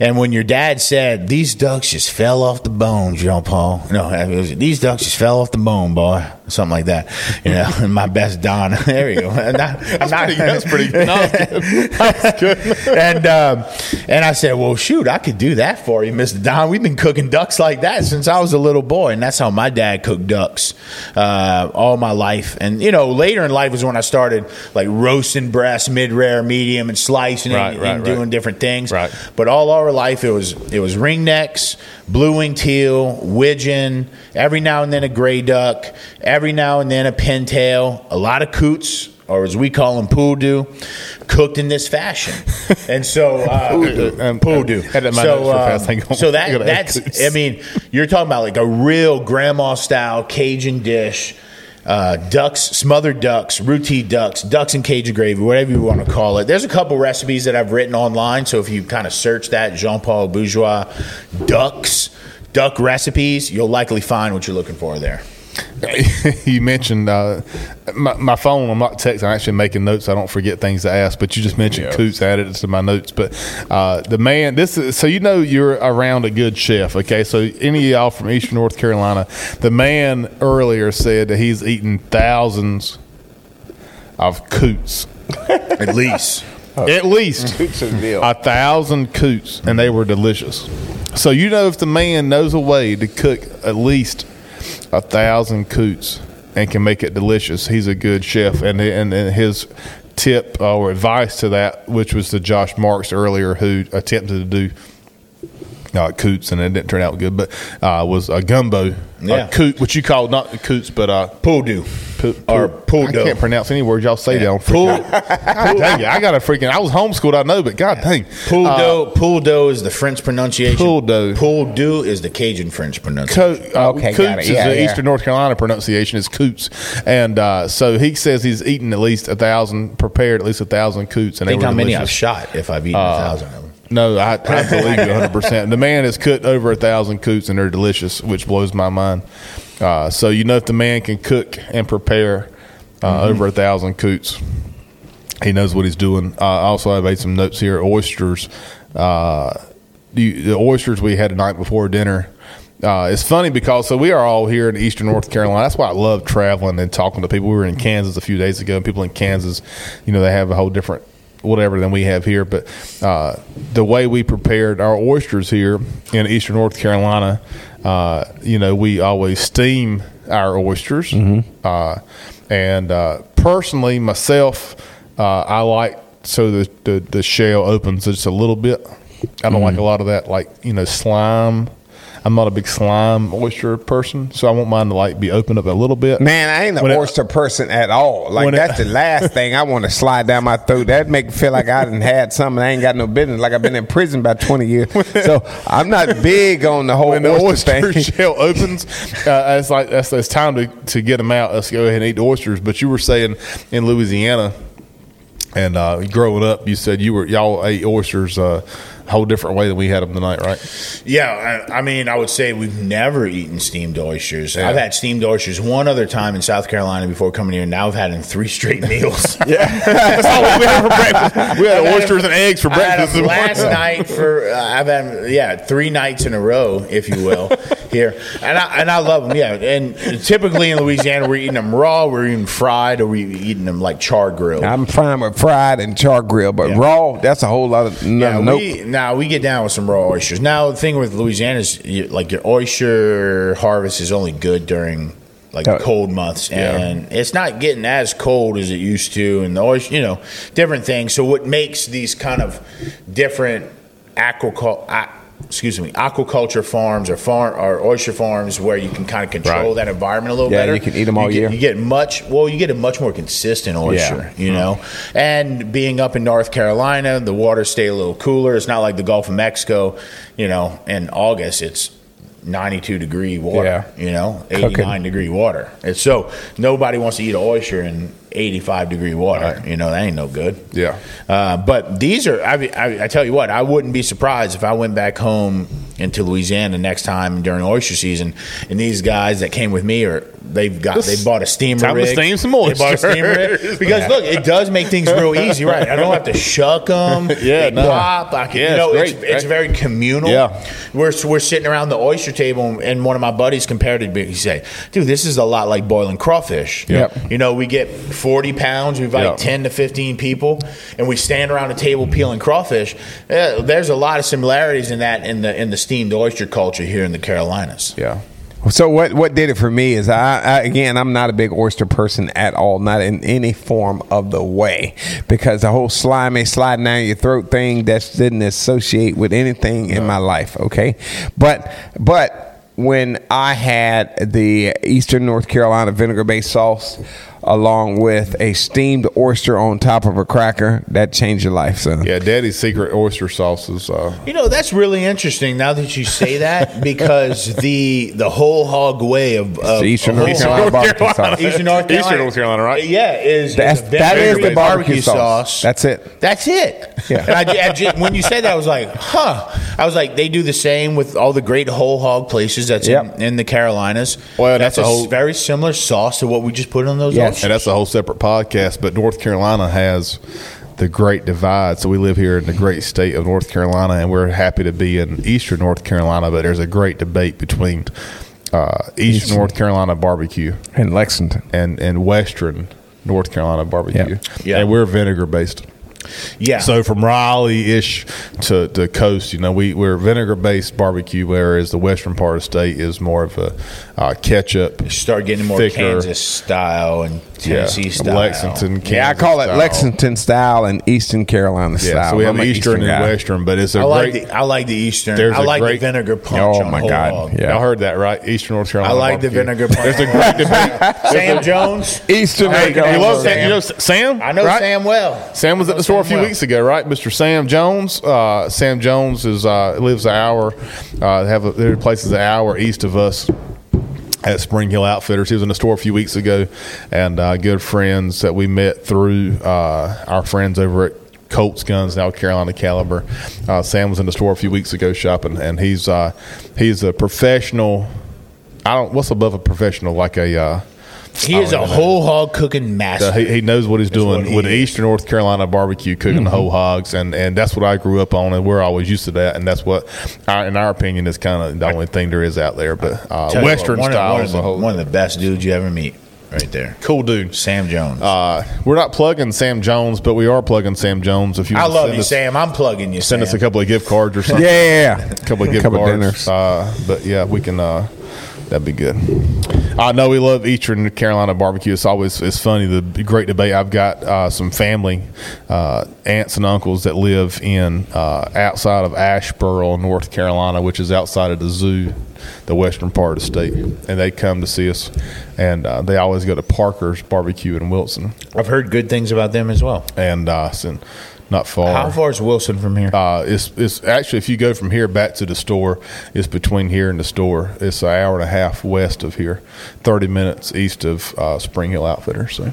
And when your dad said, these ducks just fell off the bone, Jean-Paul. No, it was, these ducks just fell off the bone, boy. Something like that. You know, and my best Don. There we go. I'm not, that's, I'm pretty, not, that's pretty good. No, good. That's good. and, um, and I said, well, shoot, I could do that for you, Mister Don. We've been cooking ducks like that since I was a little boy. And that's how my dad cooked ducks uh, all my life. And, you know, later in life is when I started, like, roasting breast, mid-rare, medium, and slicing right, and, right, and right. doing different things. Right. But all our life, it was it was ringnecks, blue-winged teal, widgeon, every now and then a gray duck, every now and then a pintail, a lot of coots, or as we call them, poodoo, cooked in this fashion. And so, uh, um, poodoo. Um, so, uh, so that that's, I mean, you're talking about like a real grandma-style Cajun dish. Uh, ducks, smothered ducks, rôti ducks, ducks in Cajun gravy, whatever you want to call it. There's a couple recipes that I've written online. So if you kind of search that, Jean-Paul Bourgeois ducks, duck recipes, you'll likely find what you're looking for there. You mentioned uh, my, my phone. I'm not texting. I'm actually making notes. I don't forget things to ask. But you just mentioned yeah. Coots. I added it to my notes. But uh, the man, this is, so you know you're around a good chef. Okay, so any of y'all from Eastern North Carolina, the man earlier said that he's eaten thousands of coots, at least, oh. at least a thousand coots, and they were delicious. So you know if the man knows a way to cook at least a thousand coots and can make it delicious, he's a good chef. And and, and his tip uh, or advice to that, which was to Josh Marks earlier, who attempted to do uh, coots and it didn't turn out good, but uh, was a gumbo, yeah. a coot, which you call not coots, but uh, poodoo. Po- po- or poodoo. I can't pronounce any words y'all say yeah. that. Pool. God dang it. I got a freaking, I was homeschooled, I know, but God dang. Poodoo, uh, poodoo is the French pronunciation. Poodoo. Poodoo is the Cajun French pronunciation. Co- uh, okay, got it. Yeah, is the yeah. Eastern North Carolina pronunciation is coots. And uh, so he says he's eaten at least a thousand, prepared at least a thousand coots. And think how many delicious. I've shot if I've eaten uh, a thousand of them. No, I, I believe you one hundred percent. The man has cooked over a thousand coots, and they're delicious, which blows my mind. Uh, so you know if the man can cook and prepare uh, mm-hmm. over a thousand coots, he knows what he's doing. Uh, also, I made some notes here. Oysters. Uh, you, the oysters we had the night before dinner. Uh, it's funny because so we are all here in Eastern North Carolina. That's why I love traveling and talking to people. We were in Kansas a few days ago, and people in Kansas, you know, they have a whole different – whatever than we have here, but uh, the way we prepared our oysters here in Eastern North Carolina, uh, you know, we always steam our oysters. Mm-hmm. Uh, and uh, personally, myself, uh, I like so the, the, the shell opens just a little bit. I don't mm-hmm. like a lot of that, like, you know, slime. I'm not a big slime oyster person, so I want mine to like be opened up a little bit. Man, I ain't an oyster it, person at all. Like that's it, the last thing I want to slide down my throat. That make me feel like I done had something. I ain't got no business. Like I've been in prison about twenty years. So I'm not big on the whole when oyster the oyster thing. Shell opens. Uh, it's like that's it's time to to get them out. Let's go ahead and eat the oysters. But you were saying in Louisiana and uh, growing up, you said you were y'all ate oysters. Uh, whole different way than we had them tonight, right? Yeah, I, I mean, I would say we've never eaten steamed oysters. Yeah. I've had steamed oysters one other time in South Carolina before coming here. Now I've had them three straight meals. Yeah, that's all we had for breakfast. We had I've oysters had a, and eggs for breakfast. I had last night for uh, I've had yeah three nights in a row, if you will, here, and I and I love them. Yeah, and typically in Louisiana we're eating them raw, we're eating fried, or we're eating them like char grilled. I'm fine with fried and char grilled, but yeah. raw, that's a whole lot of no. Yeah, nope. we, no Now, we get down with some raw oysters. Now, the thing with Louisiana is, you, like, your oyster harvest is only good during, like, the cold months. And yeah. it's not getting as cold as it used to. And the oyster, you know, different things. So what makes these kind of different aquaculture, excuse me, aquaculture farms or farm or oyster farms where you can kind of control right. that environment a little yeah, better. Yeah, you can eat them all you get, year. You get much, well, you get a much more consistent oyster, yeah. you know. Mm. And being up in North Carolina, the waters stay a little cooler. It's not like the Gulf of Mexico, you know, in August it's ninety-two degree water, yeah. you know, eighty-nine Cooking. degree water. And so nobody wants to eat an oyster in eighty-five degree water. Right. You know, that ain't no good. Yeah. Uh, but these are, I, I, I tell you what, I wouldn't be surprised if I went back home into Louisiana next time during oyster season, and these guys that came with me are, they've got, they bought a steamer time rig. Time to steam some oysters. They bought a steamer rig. Because, yeah. look, it does make things real easy, right? I don't have to shuck them. yeah, they no. pop. I can, yeah, you know, it's, it's, it's very communal. Yeah. We're, we're sitting around the oyster table, and one of my buddies compared it to me. He said, dude, this is a lot like boiling crawfish. Yep. You know, we get forty pounds, we invite yep. ten to fifteen people, and we stand around a table peeling crawfish. Yeah, there's a lot of similarities in that in the in the steamed oyster culture here in the Carolinas. Yeah. So what, what did it for me is, I, I again, I'm not a big oyster person at all, not in any form of the way, because the whole slimy sliding down your throat thing, that didn't associate with anything in my life, okay? But but when I had the Eastern North Carolina vinegar-based sauce along with a steamed oyster on top of a cracker, that changed your life, son. Yeah, Daddy's secret oyster sauces. Uh. You know, that's really interesting now that you say that, because the the whole hog way of, of Eastern North Carolina barbecue sauce. Eastern North Carolina. Eastern North Carolina, right? Yeah, is, that's, is that is the barbecue sauce. sauce. That's it. That's it. Yeah. And I, I just, when you said that, I was like, huh. I was like, they do the same with all the great whole hog places that's yep. in, in the Carolinas. Well, that's, that's a whole, very similar sauce to what we just put on those. Yeah. And that's a whole separate podcast, but North Carolina has the Great Divide. So we live here in the great state of North Carolina, and we're happy to be in Eastern North Carolina, but there's a great debate between uh, Eastern North Carolina barbecue and Lexington and, and Western North Carolina barbecue. Yeah. Yeah. And we're vinegar-based. Yeah. So from Raleigh-ish to, to coast, you know, we, we're vinegar-based barbecue, whereas the western part of the state is more of a uh, ketchup. You start getting more thicker, Kansas style and Tennessee yeah, style. Lexington, Kansas Yeah, I call it style. Lexington style and Eastern Carolina style. Yeah, so we have I'm Eastern, Eastern and Western, but it's a I like great. The, I like the Eastern. There's I like great, the vinegar punch. Oh, my God. Yeah. I heard that, right? Eastern North Carolina. I like barbecue. The vinegar punch. There's a great debate. Sam Jones. Eastern North Carolina. You love Sam. You know Sam? I know right? Sam well. Sam was at the store a few well. weeks ago, right? Mister Sam Jones. Uh, Sam Jones is uh, lives an hour. Uh, have a, there are places an hour east of us at Spring Hill Outfitters. He was in the store a few weeks ago, and uh, good friends that we met through uh, our friends over at Colts Guns, now Carolina Caliber. Uh, Sam was in the store a few weeks ago shopping, and he's uh, he's a professional. I don't. What's above a professional? Like a. Uh, He is a whole hog cooking master. Uh, he, he knows what he's doing what he with is. Eastern North Carolina barbecue, cooking mm-hmm. whole hogs, and, and that's what I grew up on, and we're always used to that, and that's what, our, in our opinion, is kind of the only thing there is out there. But uh, Western what, one style of, one is the, whole one of the best dudes you ever meet. Right there. Cool dude. Sam Jones. Uh, we're not plugging Sam Jones, but we are plugging Sam Jones. If you I love send you, us, Sam. I'm plugging you, Send Sam. us a couple of gift cards or something. yeah, yeah, yeah. A couple of gift couple cards. Uh, but, yeah, we can uh, – that'd be good. I know we love Eastern Carolina barbecue. It's always it's funny, the great debate. I've got uh, some family, uh, aunts and uncles that live in uh, outside of Asheboro, North Carolina, which is outside of the zoo, the western part of the state. And they come to see us, and uh, they always go to Parker's Barbecue in Wilson. I've heard good things about them as well. And uh, since not far. How far is Wilson from here? Uh, it's it's actually, if you go from here back to the store, it's between here and the store. It's an hour and a half west of here, thirty minutes east of uh, Spring Hill Outfitters. So,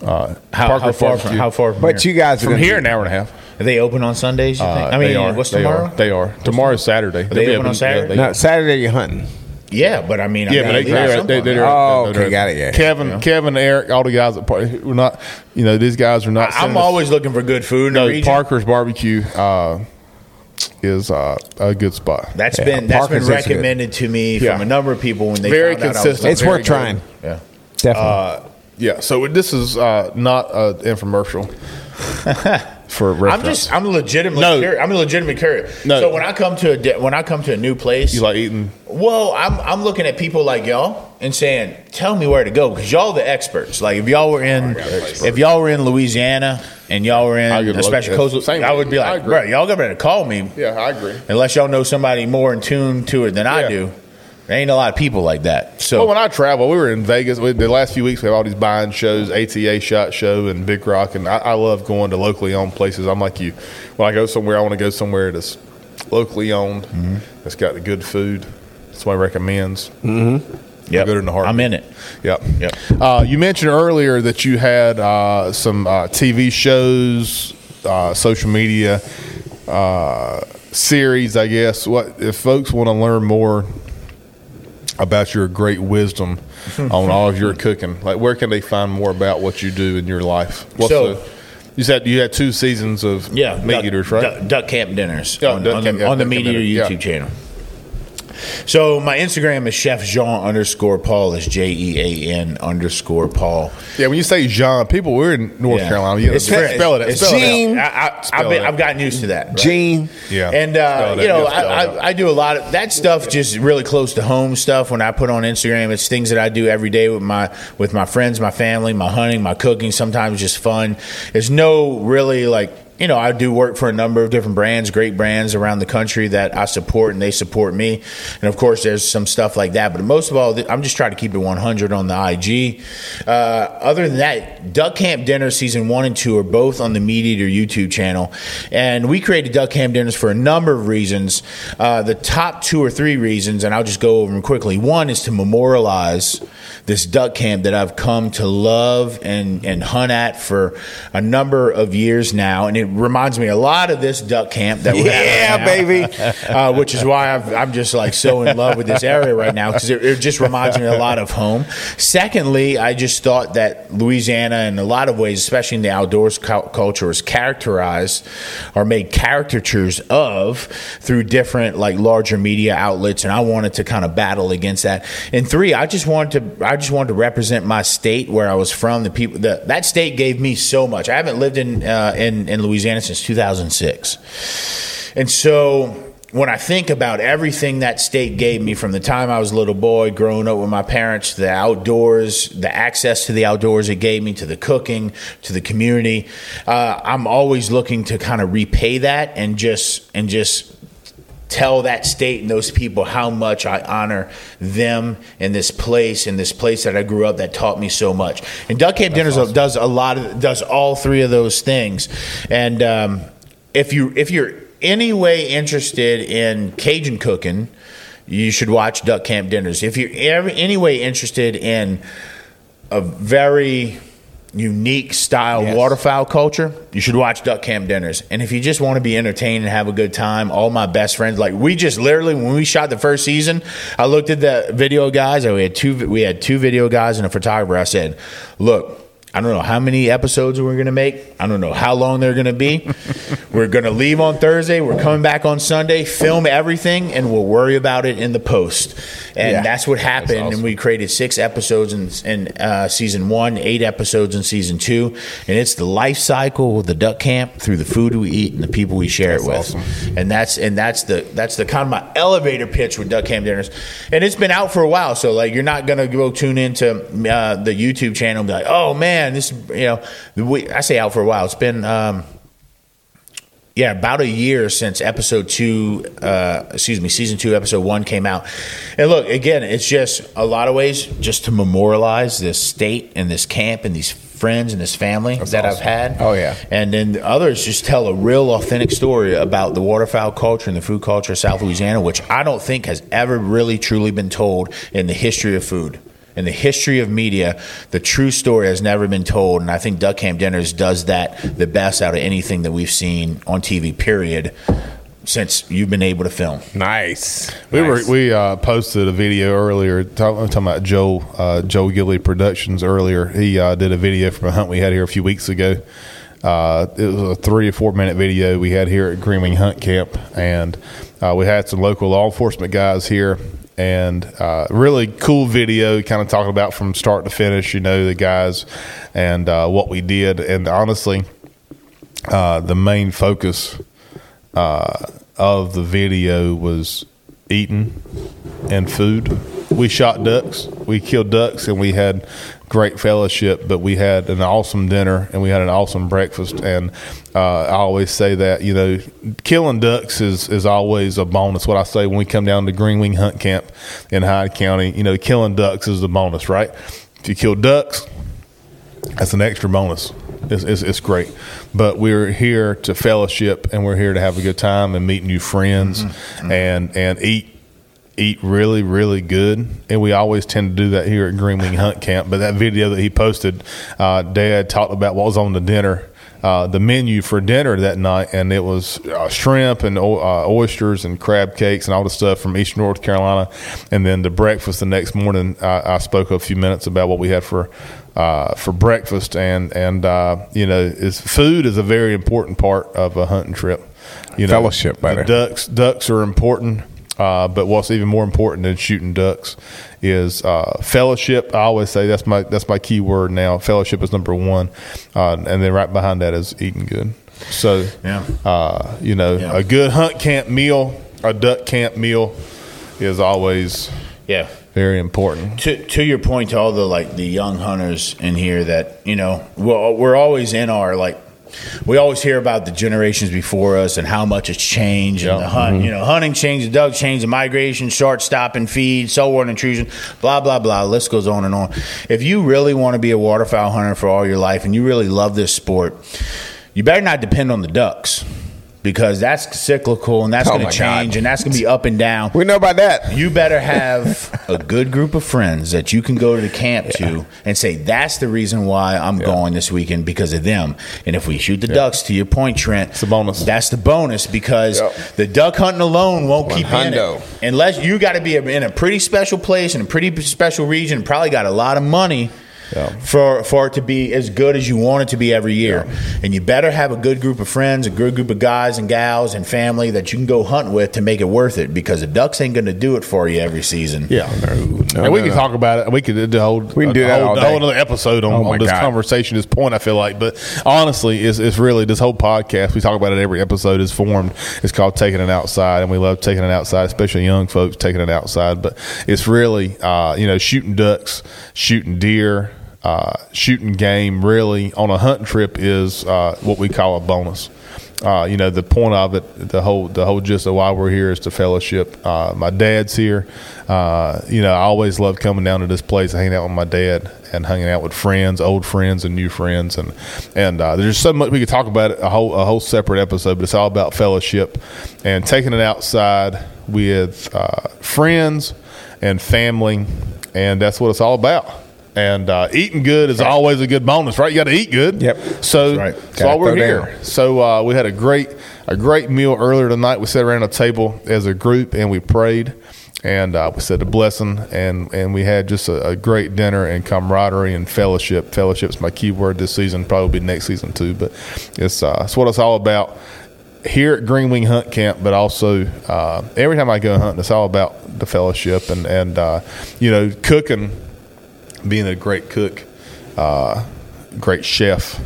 uh, how, Parker how far from, how far from but here? You guys are from here an hour and a half. Are they open on Sundays? You think? Uh, I mean, are, what's tomorrow? They are. They are. Tomorrow's Saturday. Are they, they open, open on Saturday? Yeah, no, Saturday you're hunting. Yeah, but I mean, yeah, I but they're they, they, they, oh, okay, got it. Yeah, Kevin, yeah. Kevin, Eric, all the guys at Parker, we're not, you know, these guys are not. I, I'm always us, looking for good food. No, in the Parker's barbecue uh, is uh, a good spot. That's yeah, been that's Parker's been recommended to me yeah. from a number of people when they very found consistent. Out it's very worth good. Trying. Yeah, definitely. Uh, yeah, so this is uh, not an infomercial. For reference. I'm just I'm legitimately no. curious. I'm legitimately curious. No. So when I come to a de- when I come to a new place, you like eating? Well, I'm I'm looking at people like y'all and saying, tell me where to go, because y'all the experts. Like if y'all were in oh, if y'all were in Louisiana and y'all were in a special coast, I would be like, bro, y'all got better call me. Yeah, I agree. Unless y'all know somebody more in tune to it than yeah. I do. There ain't a lot of people like that. So well, when I travel, we were in Vegas. We, the last few weeks, we have all these buying shows, A T A Shot Show, and Big Rock. And I, I love going to locally owned places. I'm like you. When I go somewhere, I want to go somewhere that's locally owned, mm-hmm. that's got the good food. That's what I recommends. Mm-hmm. Yep. Good in the heart. I'm in it. Yep. Yep. Uh, you mentioned earlier that you had uh, some uh, T V shows, uh, social media uh, series, I guess. What if folks want to learn more about your great wisdom on all of your cooking? Like, where can they find more about what you do in your life? What's so, the, you said you had two seasons of yeah, MeatEaters, right? Duck, duck Camp Dinners yeah, on, duck on, camp, the, yeah, on the MeatEater YouTube yeah. channel. So my Instagram is Chef Jean underscore Paul. It's J E A N underscore Paul. Yeah, when you say Jean, people we're in North yeah. Carolina. You know, it's spell, spell it. It's spell Jean. It I, I, spell I've, been, it. I've gotten used to that. Right? Jean. Yeah. And uh, you know, I, I, I do a lot of that stuff, just really close to home stuff. When I put on Instagram, it's things that I do every day with my with my friends, my family, my hunting, my cooking. Sometimes just fun. There's no really like. You know, I do work for a number of different brands, great brands around the country that I support and they support me. And, of course, there's some stuff like that. But most of all, I'm just trying to keep it one hundred on the I G. Uh, other than that, Duck Camp Dinner Season one and two are both on the MeatEater YouTube channel. And we created Duck Camp Dinners for a number of reasons. Uh, the top two or three reasons, and I'll just go over them quickly. One is to memorialize this duck camp that I've come to love and, and hunt at for a number of years now. And it It reminds me a lot of this duck camp that we're yeah, at right baby, uh, which is why I've, I'm just like so in love with this area right now because it, it just reminds me a lot of home. Secondly, I just thought that Louisiana, in a lot of ways, especially in the outdoors cu- culture, is characterized or made caricatures of through different like larger media outlets, and I wanted to kind of battle against that. And three, I just wanted to I just wanted to represent my state where I was from. The people the, that state gave me so much. I haven't lived in uh, in in Louisiana. Louisiana since two thousand six. And so when I think about everything that state gave me from the time I was a little boy, growing up with my parents, the outdoors, the access to the outdoors it gave me, to the cooking, to the community, uh, I'm always looking to kind of repay that and just and just tell that state and those people how much I honor them and this place and this place that I grew up that taught me so much. And Duck Camp Dinners awesome. does a lot of does all three of those things. And um, if you if you're any way interested in Cajun cooking, you should watch Duck Camp Dinners. If you're ever any way interested in a very unique style yes. waterfowl culture, you should watch Duck Camp Dinners. And if you just want to be entertained and have a good time, all my best friends, like we just literally when we shot the first season, I looked at the video guys and we had two we had two video guys and a photographer. I said, look, I don't know how many episodes we're going to make. I don't know how long they're going to be. We're going to leave on Thursday. We're coming back on Sunday, film everything, and we'll worry about it in the post. And yeah, that's what happened. That's awesome. And we created six episodes in, in uh, season one, eight episodes in season two. And it's the life cycle of the duck camp through the food we eat and the people we share that's it with. Awesome. And that's and that's the that's the kind of my elevator pitch with Duck Camp Dinners. And it's been out for a while, so like you're not going to go tune into uh, the YouTube channel and be like, oh, man. And this, you know, we, I say out for a while. It's been, um, yeah, about a year since episode two, uh, excuse me, season two, episode one came out. And look, again, it's just a lot of ways just to memorialize this state and this camp and these friends and this family That's that awesome. I've had. Oh, yeah. And then the others just tell a real authentic story about the waterfowl culture and the food culture of South Louisiana, which I don't think has ever really truly been told in the history of food. In the history of media, the true story has never been told, and I think Duck Camp Dinners does that the best out of anything that we've seen on T V, period, since you've been able to film. Nice. We nice. were we uh, posted a video earlier, talk, I'm talking about Joe, uh, Joe Gilley Productions earlier. He uh, did a video from a hunt we had here a few weeks ago. Uh, it was a three or four minute video we had here at Green Wing Hunt Camp, and uh, we had some local law enforcement guys here. And uh, really cool video, kind of talking about from start to finish, you know, the guys and uh, what we did. And honestly, uh, the main focus uh, of the video was eating and food. We shot ducks, we killed ducks, and we had great fellowship, but we had an awesome dinner and we had an awesome breakfast. And uh, I always say that, you know, killing ducks is, is always a bonus. What I say when we come down to Green Wing Hunt Camp in Hyde County, you know, killing ducks is the bonus, right? If you kill ducks, that's an extra bonus. It's, it's, it's great. But we're here to fellowship and we're here to have a good time and meet new friends mm-hmm. and, and eat eat really, really good, and we always tend to do that here at Green Wing Hunt Camp. But that video that he posted, uh, Dad talked about what was on the dinner, uh, the menu for dinner that night, and it was uh, shrimp and uh, oysters and crab cakes and all the stuff from Eastern North Carolina. And then the breakfast the next morning, I, I spoke a few minutes about what we had for uh, for breakfast, and and uh, you know, is food is a very important part of a hunting trip. You know, fellowship better. Ducks, ducks are important. Uh, but what's even more important than shooting ducks is uh, fellowship. I always say that's my that's my key word now. Fellowship is number one, uh, and then right behind that is eating good. So, yeah. uh, you know, yeah. a good hunt camp meal, a duck camp meal, is always yeah very important. To to your point, to all the like the young hunters in here that you know, well, we're always in our like. We always hear about the generations before us and how much it's changed, yep. and the hunt, mm-hmm. you know, hunting changed, the duck changed, the migration, short stop and feed, soil intrusion, blah blah blah. The list goes on and on. If you really want to be a waterfowl hunter for all your life and you really love this sport, you better not depend on the ducks. Because that's cyclical, and that's oh going to change, God. And that's going to be up and down. We know about that. You better have a good group of friends that you can go to the camp yeah. to and say, that's the reason why I'm yeah. going this weekend, because of them. And if we shoot the yeah. ducks, to your point, Trent, it's a bonus. That's the bonus, because yep. the duck hunting alone won't One keep you in it. Unless you got to be in a pretty special place, in a pretty special region, and probably got a lot of money. Yeah. For for it to be as good as you want it to be every year. Yeah. And you better have a good group of friends, a good group of guys and gals and family that you can go hunt with to make it worth it, because the ducks ain't going to do it for you every season. Yeah. No, no, and we no, can no. talk about it. We could do the whole, we can do that whole, whole other episode on, oh on this God. conversation, this point, I feel like. But honestly, it's, it's really this whole podcast. We talk about it every episode is formed. It's called Taking It Outside, and we love taking it outside, especially young folks taking it outside. But it's really, uh, you know, shooting ducks, shooting deer, Uh, shooting game really on a hunting trip is uh, what we call a bonus. Uh, you know, the point of it, the whole the whole gist of why we're here is to fellowship. Uh, my dad's here. Uh, you know, I always love coming down to this place, hanging out with my dad and hanging out with friends, old friends and new friends. And and uh, there's so much we could talk about, it, a whole a whole separate episode, but it's all about fellowship and taking it outside with uh, friends and family, and that's what it's all about. And uh, eating good is right. always a good bonus, right? You got to eat good. Yep. So that's, right. that's why we're here. Down. So uh, we had a great a great meal earlier tonight. We sat around a table as a group and we prayed, and uh, we said a blessing, and, and we had just a, a great dinner and camaraderie and fellowship. Fellowship's my key word this season. Probably be next season too, but it's uh, it's what it's all about here at Green Wing Hunt Camp, but also uh, every time I go hunting, it's all about the fellowship and and uh, you know, cooking. Being a great cook, uh, great chef,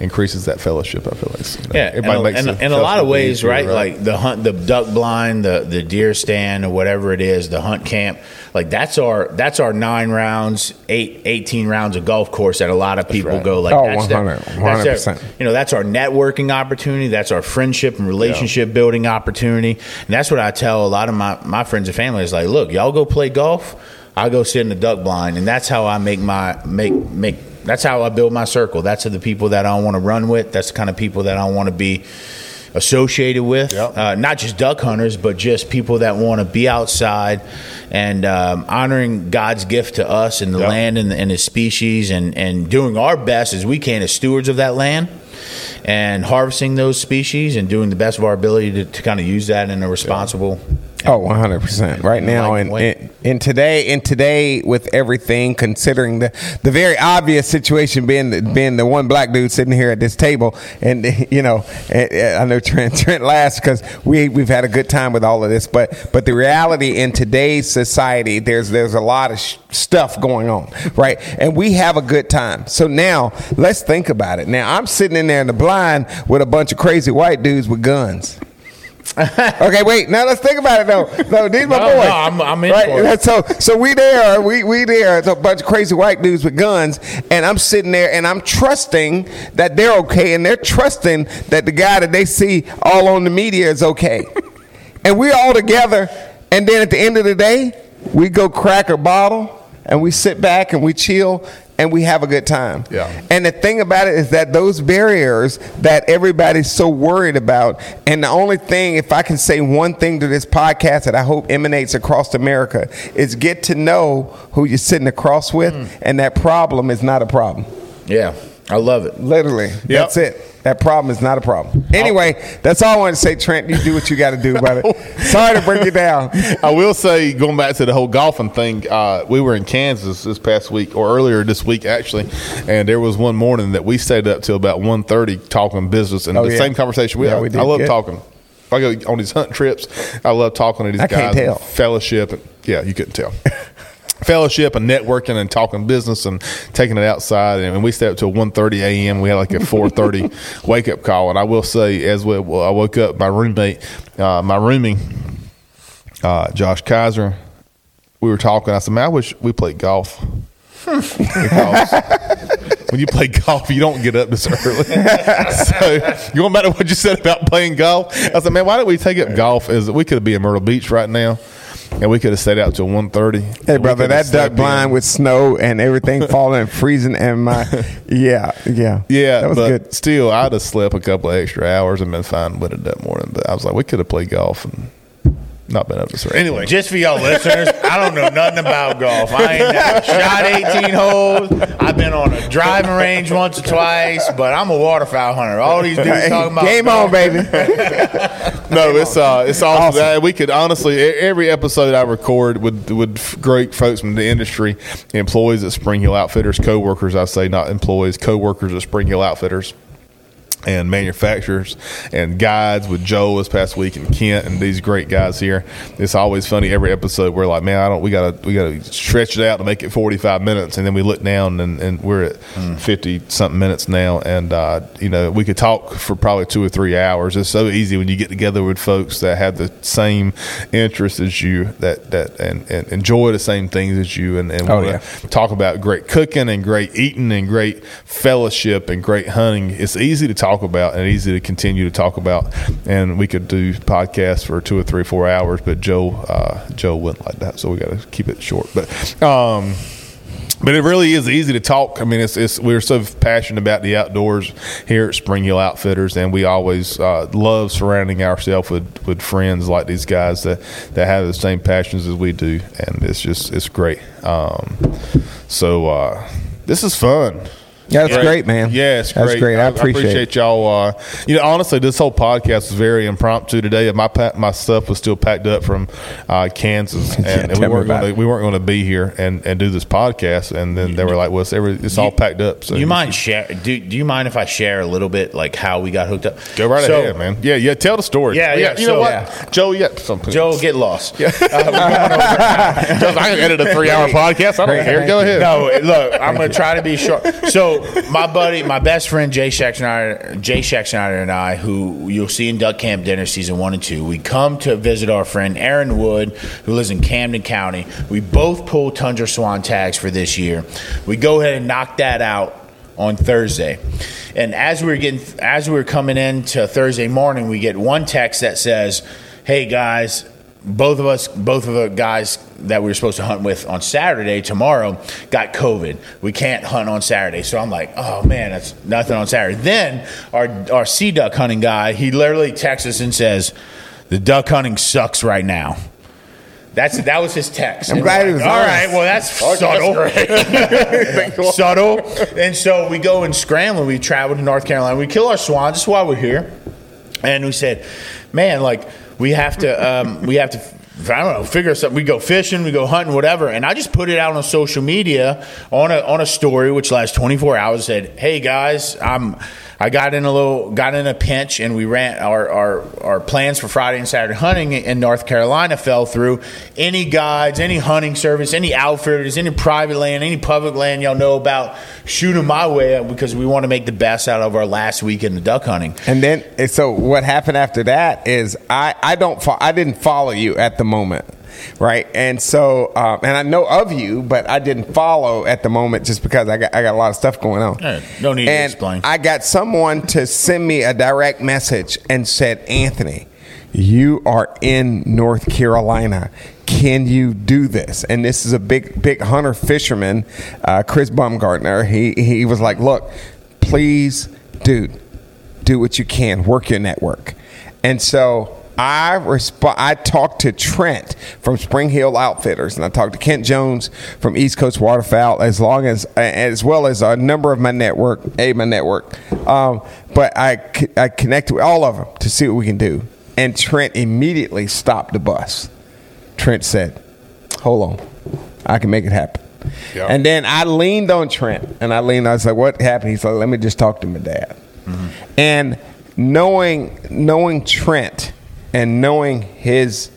increases that fellowship. I feel like you know, yeah, everybody and, makes and, a, in a lot of ways, right? Right? Like the hunt, the duck blind, the the deer stand, or whatever it is, the hunt camp. Like that's our that's our nine rounds, eight, eighteen rounds of golf course that a lot of people right. go like. Oh, that's one hundred percent. That's their, you know, that's our networking opportunity. That's our friendship and relationship yeah. building opportunity. And that's what I tell a lot of my my friends and family is like, look, y'all go play golf. I go sit in the duck blind, and that's how I make my make make. That's how I build my circle. That's the people that I want to run with. That's the kind of people that I want to be associated with. Yep. Uh, not just duck hunters, but just people that want to be outside and um, honoring God's gift to us and the yep. land and, and His species, and and doing our best as we can as stewards of that land. And harvesting those species and doing the best of our ability to, to kind of use that in a responsible. Oh, one hundred percent. Right now, and in, in today, in today, with everything, considering the, the very obvious situation being the, being the one black dude sitting here at this table, and you know, I know Trent Trent laughs because we we've had a good time with all of this, but but the reality in today's society, there's there's a lot of sh- stuff going on, right? And we have a good time. So now let's think about it. Now I'm sitting in there in the blind with a bunch of crazy white dudes with guns. Okay, wait. Now let's think about it though. No, these my no, boys. No, I'm, I'm in right? for it. So, so we there. We we there. It's a bunch of crazy white dudes with guns, and I'm sitting there, and I'm trusting that they're okay, and they're trusting that the guy that they see all on the media is okay, and we're all together. And then at the end of the day, we go crack a bottle, and we sit back and we chill. and we have a good time. Yeah. And the thing about it is that those barriers that everybody's so worried about, and the only thing, if I can say one thing to this podcast that I hope emanates across America, is get to know who you're sitting across with, mm. and that problem is not a problem. Yeah. I love it. Literally. Yep. That's it. That problem is not a problem. Anyway, that's all I wanted to say, Trent. You do what you got to do about it. Sorry to break you down. I will say, going back to the whole golfing thing, uh, we were in Kansas this past week, or earlier this week, actually, and there was one morning that we stayed up till about one thirty talking business, and oh, the yeah. same conversation we yeah, had. We I love good. talking. I go on these hunting trips. I love talking to these I guys. Can't tell. And fellowship. And, yeah, you couldn't tell. Fellowship and networking and talking business and taking it outside, and we stayed up till one thirty a.m. We had like a four thirty wake up call, and I will say, as we, well, I woke up, my roommate, uh, my roomie, uh, Josh Kaiser, we were talking. I said, "Man, I wish we played golf." When you play golf, you don't get up this early. So going back to what you said about playing golf, I said, "Man, why don't we take up golf? As we could be in Myrtle Beach right now." And we could have stayed out till one thirty. Hey, brother, that duck blind in. With snow and everything falling and freezing and my, yeah, yeah. Yeah, that was but good. Still, I'd have slept a couple of extra hours and been fine with it that morning. But I was like, we could have played golf and not been up this early. Anyway. Just for y'all listeners, I don't know nothing about golf. I ain't never shot eighteen holes. I've been on a driving range once or twice, but I'm a waterfowl hunter. All these dudes hey, talking about game golf. On, baby. No, it's uh, it's awesome. awesome. That we could honestly, every episode I record with with great folks from the industry, employees at Spring Hill Outfitters, coworkers, I say not employees, coworkers at Spring Hill Outfitters, and manufacturers and guides with Joe this past week and Kent and these great guys here. It's always funny every episode we're like, man, I don't we gotta we gotta stretch it out to make it forty-five minutes, and then we look down and, and we're at fifty something minutes now, and uh, you know, we could talk for probably two or three hours. It's so easy when you get together with folks that have the same interests as you, that that and, and enjoy the same things as you, and, and oh, yeah. talk about great cooking and great eating and great fellowship and great hunting. It's easy to talk about and easy to continue to talk about, and we could do podcasts for two or three or four hours, but Joe uh, Joe wouldn't like that, so we got to keep it short. But um, but it really is easy to talk. I mean, it's, it's we're so passionate about the outdoors here at Spring Hill Outfitters, and we always uh, love surrounding ourselves with, with friends like these guys that, that have the same passions as we do, and it's just it's great. Um, so uh, this is fun. Yeah, that's great. great, man. Yeah, it's great. That's great. I, I appreciate, appreciate y'all. Uh, you know, honestly, this whole podcast was very impromptu today. My my stuff was still packed up from uh, Kansas, and, yeah, and we weren't gonna, we weren't going to be here and, and do this podcast. And then they were like, "Well, it's, every, it's you, all packed up." So you mind share? Do, do you mind if I share a little bit, like how we got hooked up? Go right so, ahead, man. Yeah, yeah. Tell the story. Yeah, yeah. yeah you so, know what, yeah. Joe? Yeah, something. Joe, get lost. Yeah. uh, Joe, I can edit a three-hour podcast. I don't care. Go ahead. No, look, I'm going to try to be short. So. My buddy, my best friend Jay Schexneider, Jay Schexneider and I, who you'll see in Duck Camp Dinners season one and two, we come to visit our friend Aaron Wood, who lives in Camden County. We both pull Tundra Swan tags for this year. We go ahead and knock that out on Thursday. And as we were getting, as we were coming into Thursday morning, we get one text that says, "Hey guys, both of us, both of the guys that we were supposed to hunt with on Saturday, tomorrow, got COVID. We can't hunt on Saturday." So I'm like, oh, man, that's nothing on Saturday. Then our our sea duck hunting guy, he literally texts us and says, "The duck hunting sucks right now." That's That was his text. I'm and glad it was like, all right, well, that's oh, subtle. That's subtle. And so we go and scramble. We travel to North Carolina. We kill our swans. That's why we're here. And we said, man, like, We have to, um, we have to, I don't know, figure something. We go fishing, we go hunting, whatever. And I just put it out on social media on a on a story which lasts twenty-four hours. Said, "Hey guys, I'm, I got in a little, got in a pinch, and we ran our our our plans for Friday and Saturday hunting in North Carolina fell through. Any guides, any hunting service, any outfitters, any private land, any public land y'all know about, shoot them my way up because we want to make the best out of our last week in the duck hunting." And then, so what happened after that is I, I don't I didn't follow you at the moment, right? And so um, and I know of you, but I didn't follow at the moment just because I got I got a lot of stuff going on. Hey, no need and to explain. I got someone to send me a direct message and said, "Anthony, you are in North Carolina. can you do this? And this is a big, big hunter fisherman, uh, Chris Baumgartner. He he was like, look, please, dude, do what you can. Work your network. And so I resp- I talked to Trent from Spring Hill Outfitters, and I talked to Kent Jones from East Coast Waterfowl, as long as as well as a number of my network, a my network. Um, but I I connected with all of them to see what we can do. And Trent immediately stopped the bus. Trent said, "Hold on, I can make it happen." Yep. And then I leaned on Trent, and I leaned. I was like, "What happened?" He's like, "Let me just talk to my dad." Mm-hmm. And knowing knowing Trent. And knowing his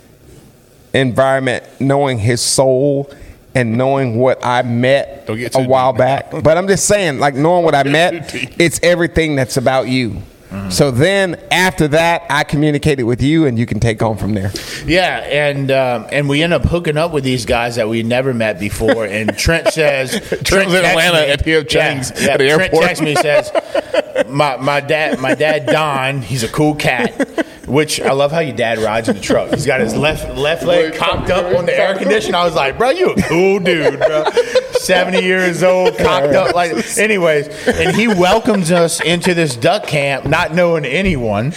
environment, knowing his soul, and knowing what I met a while back. But I'm just saying, like, knowing what I met, it's everything that's about you. Mm-hmm. So then after that, I communicated with you, and you can take on from there. Yeah, and um, and we end up hooking up with these guys that we never met before. And Trent says, Trent's in Atlanta me, at P F Chang's yeah, yeah, at the Trent airport. Trent texts me, says, my my dad, my dad Don, he's a cool cat. Which I love how your dad rides in the truck. He's got his left left leg cocked up on the air conditioner. I was like, bro, you a cool dude, bro. seventy years old, cocked up like. Anyways, and he welcomes us into this duck camp, not knowing anyone.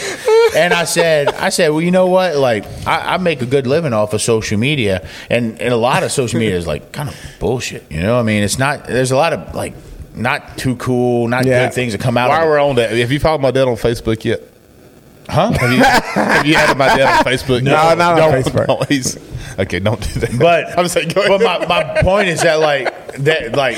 And I said, I said, well, you know what? Like, I, I make a good living off of social media, and and a lot of social media is like kind of bullshit. You know, I mean, it's not. There's a lot of like not too cool, not yeah. good things that come out. While of we're on that, have you followed my dad on Facebook yet? Huh? Have you, have you added my dad on Facebook? No, no not on Facebook. No, he's, okay, don't do that. But I'm saying, but my, my point is that like that like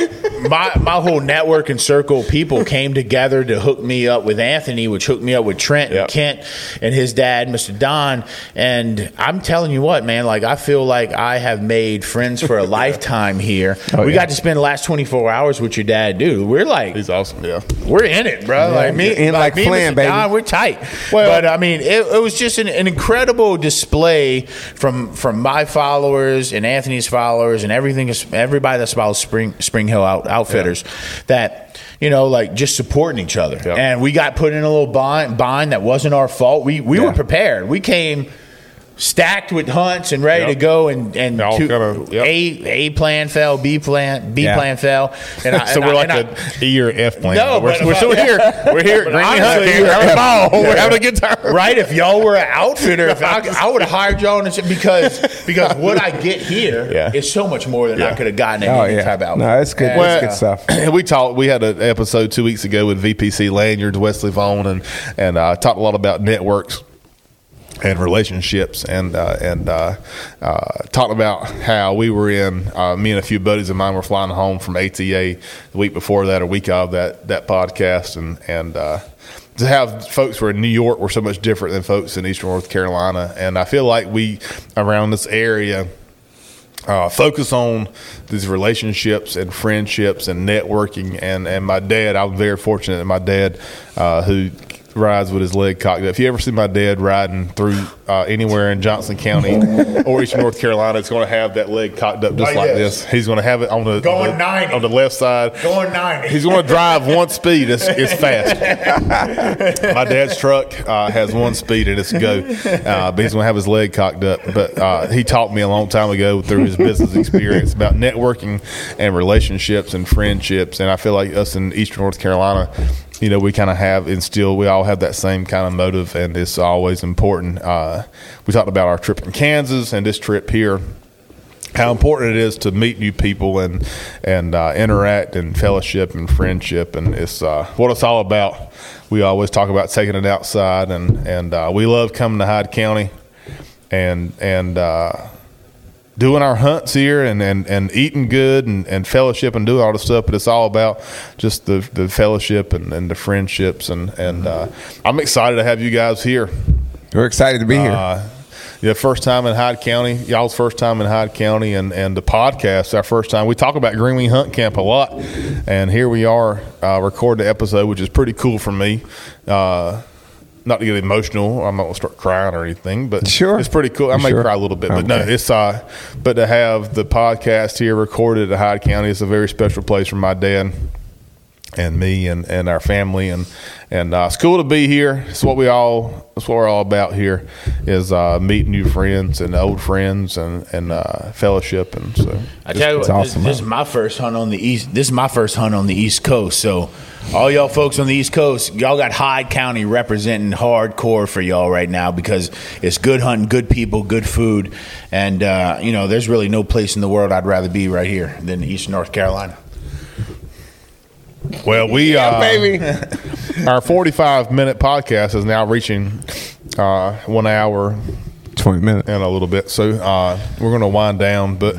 my my whole network and circle of people came together to hook me up with Anthony, which hooked me up with Trent yep. and Kent and his dad, Mister Don. And I'm telling you what, man, like I feel like I have made friends for a lifetime here. Oh, we yeah. got to spend the last twenty-four hours with your dad, dude. We're like, he's awesome. Yeah, we're in it, bro. Yeah, like me, in like, like me, Flynn, Mister baby. Don, we're tight. Well. But, But, I mean, it, it was just an, an incredible display from from my followers and Anthony's followers and everything, everybody that's follows Spring Spring Hill out, Outfitters, yeah. that, you know, like just supporting each other. Yeah. And we got put in a little bind, bind that wasn't our fault. We we yeah. were prepared. We came stacked with hunts and ready yep. to go, and and two, gonna, yep. a a plan fell, b plan b yeah. plan fell, and I, so and we're I, like a E or F plan. No, we're, we're still here. We're here. Green honestly, here. We're, yeah. we're having a good time, right? If y'all were an outfitter, if I, I would have hired y'all, and because because what I get here yeah. is so much more than yeah. I could have gotten at oh, any yeah. type of outfit. No, that's good. Well, that's uh, good stuff. We talked. We had an episode two weeks ago with V P C Lanyards, Wesley Vaughn, and and I uh, talked a lot about networks. And relationships, and uh, and uh, uh, talked about how we were in. Uh, me and a few buddies of mine were flying home from A T A the week before that, or week of that that podcast, and and uh, to have folks who were in New York were so much different than folks in Eastern North Carolina, and I feel like we around this area. Uh, focus on these relationships and friendships and networking. And, and my dad, I'm very fortunate that my dad, uh, who rides with his leg cocked up. If you ever see my dad riding through uh, anywhere in Johnson County or Eastern North Carolina, it's going to have that leg cocked up just oh, like yes. this. He's going to have it on the going on the, ninety on the left side. Going ninety. He's going to drive one speed. It's, it's fast. My dad's truck uh, has one speed and it's go. Uh, but he's going to have his leg cocked up. But uh, he taught me a long time ago through his business experience about networking and relationships and friendships. And I feel like us in Eastern North Carolina, you know, we kind of have instilled, we all have that same kind of motive, and it's always important. Uh, we talked about our trip in Kansas and this trip here, how important it is to meet new people and and uh, interact and fellowship and friendship, and it's uh, what it's all about. We always talk about taking it outside, and and uh, we love coming to Hyde County and and uh, doing our hunts here and, and, and eating good and, and fellowship and doing all this stuff. But it's all about just the, the fellowship and, and the friendships. And, and uh, I'm excited to have you guys here. We're excited to be here. Uh, yeah, first time in Hyde County. Y'all's first time in Hyde County. And, and the podcast, our first time. We talk about Green Wing Hunt Camp a lot. And here we are uh, recording the episode, which is pretty cool for me. Uh Not to get emotional, I'm not gonna start crying or anything, but sure. It's pretty cool. I may sure. cry a little bit, but okay. no, it's uh, but to have the podcast here recorded at Hyde County is a very special place for my dad. and me and, and our family, and and uh, it's cool to be here. It's what we all it's what we're all about here, is uh, meeting new friends and old friends and and uh, fellowship. And so I tell you what, awesome. this, this is my first hunt on the east. This is my first hunt on the East Coast. So all y'all folks on the East Coast, y'all got Hyde County representing hardcore for y'all right now, because it's good hunting, good people, good food, and uh, you know there's really no place in the world I'd rather be right here than East North Carolina. Well, we yeah, uh, baby. Our forty-five minute podcast is now reaching uh, one hour, twenty minutes, and a little bit. So uh, we're going to wind down. But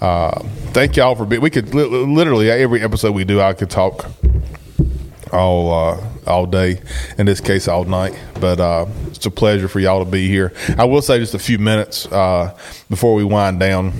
uh, thank y'all for being. We could li- literally every episode we do, I could talk all uh, all day. In this case, all night. But uh, it's a pleasure for y'all to be here. I will say just a few minutes uh, before we wind down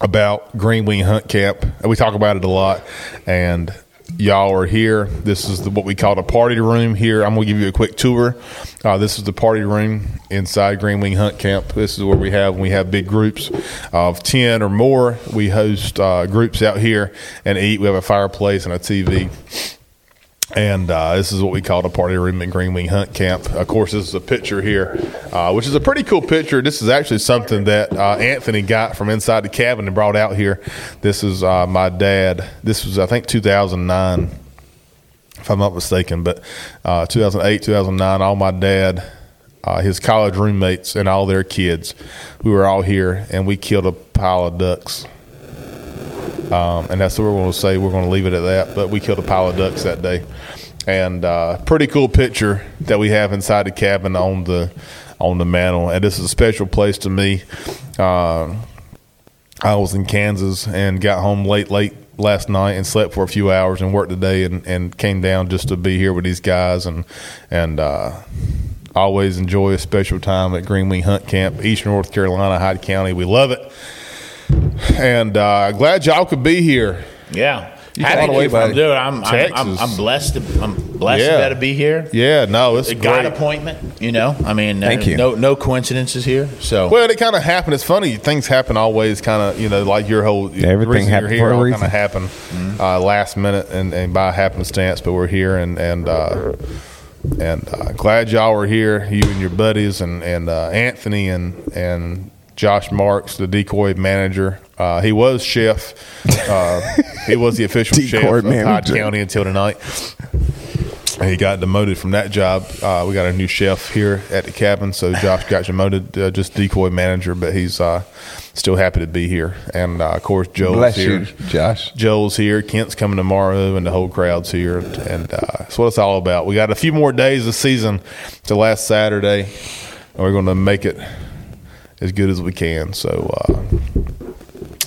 about Green Wing Hunt Camp. We talk about it a lot, and y'all are here. This is the, what we call the party room here. I'm going to give you a quick tour. Uh, this is the party room inside Green Wing Hunt Camp. This is where we have, when we have big groups of ten or more, we host uh, groups out here and eat. We have a fireplace and a T V. And uh, this is what we call the party room at Green Wing Hunt Camp. Of course, this is a picture here, uh, which is a pretty cool picture. This is actually something that uh, Anthony got from inside the cabin and brought out here. This is uh, my dad. This was, I think, two thousand nine, if I'm not mistaken. But uh, two thousand eight, two thousand nine, all my dad, uh, his college roommates, and all their kids, we were all here, and we killed a pile of ducks. Um, and that's what we're going to say. We're going to leave it at that. But we killed a pile of ducks that day, and uh, pretty cool picture that we have inside the cabin on the on the mantle. And this is a special place to me. Uh, I was in Kansas and got home late, late last night and slept for a few hours and worked today, and, and came down just to be here with these guys, and and. Uh, always enjoy a special time at Green Wing Hunt Camp, East North Carolina, Hyde County. We love it. And uh, glad y'all could be here. Yeah, happy to be here. I'm, I'm, I'm, I'm blessed. To, I'm blessed yeah. to be here. Yeah, no, it's a God great. appointment. You know, I mean, thank uh, you. No, no coincidences here. So, well, it kind of happened. It's funny, things happen always. Kind of, you know, like your whole everything happened here, all kind of happened mm-hmm. uh, last minute and, and by happenstance. But we're here, and and. Uh, And uh, glad y'all were here, you and your buddies, and and uh, Anthony and and Josh Marks, the decoy manager. Uh, he was chef. Uh, he was the official chef manager of Hyde County until tonight. And he got demoted from that job. Uh, we got a new chef here at the cabin, so Josh got demoted, uh, just decoy manager, but he's uh, still happy to be here. And uh, of course, Joel's Bless here. You, Josh. Joel's here. Kent's coming tomorrow, and the whole crowd's here. And uh, that's what it's all about. We got a few more days this season to last Saturday, and we're going to make it as good as we can. So uh,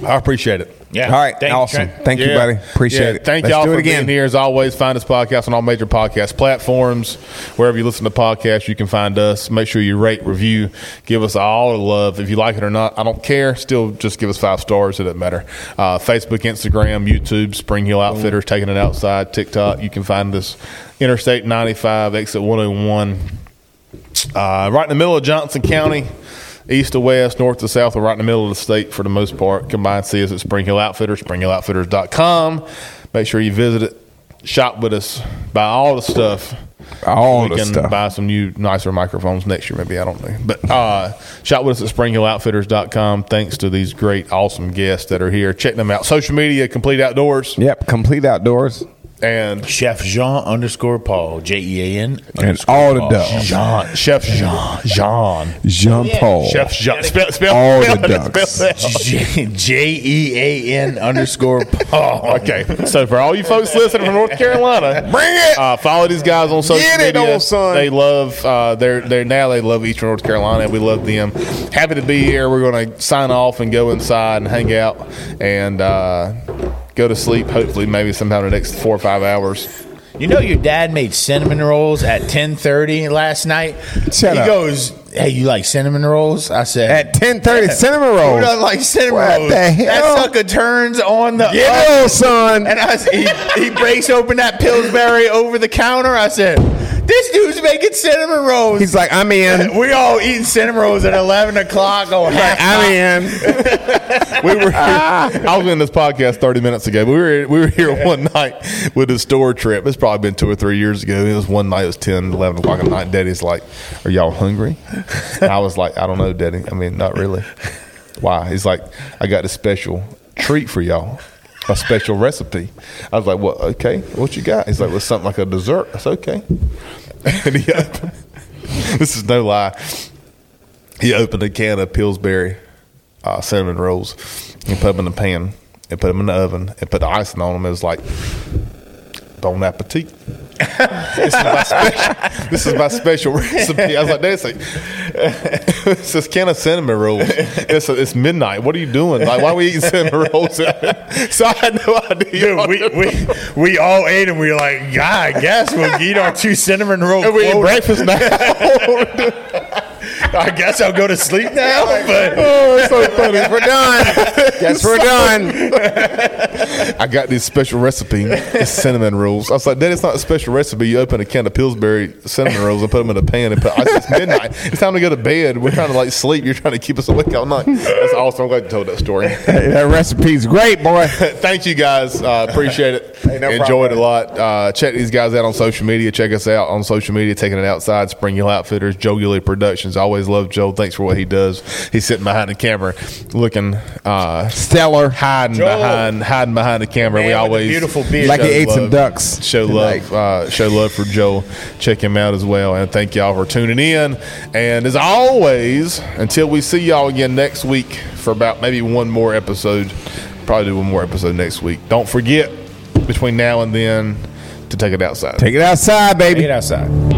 I appreciate it. Yeah. All right. Thank awesome. You, thank yeah. you, buddy. Appreciate yeah. it. Thank Let's y'all do for it again. Being here. As always, find us podcast on all major podcast platforms. Wherever you listen to podcasts, you can find us. Make sure you rate, review, give us all the love. If you like it or not, I don't care. Still, just give us five stars. It doesn't matter. Uh, Facebook, Instagram, YouTube, Spring Hill Outfitters, Taking It Outside, TikTok. You can find us Interstate ninety-five, Exit one oh one. Uh, right in the middle of Johnson County. East to west, north to south, we're right in the middle of the state for the most part. Come by and see us at Spring Hill Outfitters, spring hill outfitters dot com. Make sure you visit it, shop with us, buy all the stuff. All we the can stuff. Buy some new, nicer microphones next year, maybe. I don't know. But uh, shop with us at spring hill outfitters dot com. Thanks to these great, awesome guests that are here. Check them out. Social media, Complete Outdoors. Yep, Complete Outdoors. And Chef Jean underscore Paul, J E A N. And all the ducks. Jean. Chef Jean. Jean. Jean-Paul. Yeah. Chef Jean. Spell, spell, all spell, the ducks. J E A N underscore Paul. Okay. So for all you folks listening from North Carolina, bring it. Uh, follow these guys on social Get media. It on, son. They love, uh, they're, they're, now they love Eastern North Carolina, and we love them. Happy to be here. We're going to sign off and go inside and hang out. And, uh, go to sleep, hopefully, maybe sometime in the next four or five hours. You know your dad made cinnamon rolls at ten thirty last night? Shut he up. Goes, hey, you like cinnamon rolls? I said. At ten thirty, yeah. Cinnamon rolls? Who doesn't like cinnamon what rolls? What the hell? That sucker turns on the Yeah, oven. Son. And I, he, he breaks open that Pillsbury over the counter. I said, This dude's making cinnamon rolls. He's like, I'm in. We all eating cinnamon rolls at eleven o'clock on half. I'm in. We were here, I was in this podcast thirty minutes ago. But we were we were here one night with a store trip. It's probably been two or three years ago. It was one night. It was ten, eleven o'clock at night. Daddy's like, are y'all hungry? And I was like, I don't know, Daddy. I mean, not really. Why? He's like, I got a special treat for y'all. A special recipe. I was like, well, okay, what you got? He's like, well, something like a dessert. I said, okay. And he opened, this is no lie, he opened a can of Pillsbury uh, cinnamon rolls and put them in the pan and put them in the oven and put the icing on them. It was like, bon appetit. This is my special, this is my special recipe. I was like, that's it. It's this can of cinnamon rolls. It's, a, it's midnight. What are you doing? Like, why are we eating cinnamon rolls? So I had no idea. Dude, we, we, we all ate them. We were like, God, I guess we'll eat our two cinnamon rolls. And we eat breakfast now. I guess I'll go to sleep now. But oh, it's so funny. We're done. Guess we're done. I got this special recipe. It's cinnamon rolls. I was like, that is not a special recipe. You open a can of Pillsbury cinnamon rolls and put them in a pan and put ice. It's midnight. It's time to go to bed. We're trying to like sleep. You're trying to keep us awake all night. That's awesome. I'm glad you told that story. That recipe's great, boy. Thank you guys. Uh, appreciate it. Hey, no Enjoyed problem. a lot. Uh, check these guys out on social media. Check us out on social media. Taking it outside. Spring Hill Outfitters. Joe Gilley Productions. I always love Joe. Thanks for what he does. He's sitting behind the camera, looking uh, stellar, hiding Joe. behind, hiding behind the camera. Man, we always beautiful beard. Like he ate love, some ducks. Show love, uh, show love for Joe. Check him out as well. And thank y'all for tuning in. And as always, until we see y'all again next week for about maybe one more episode. Probably do one more episode next week. Don't forget between now and then to take it outside. Take it outside, baby. Take it outside.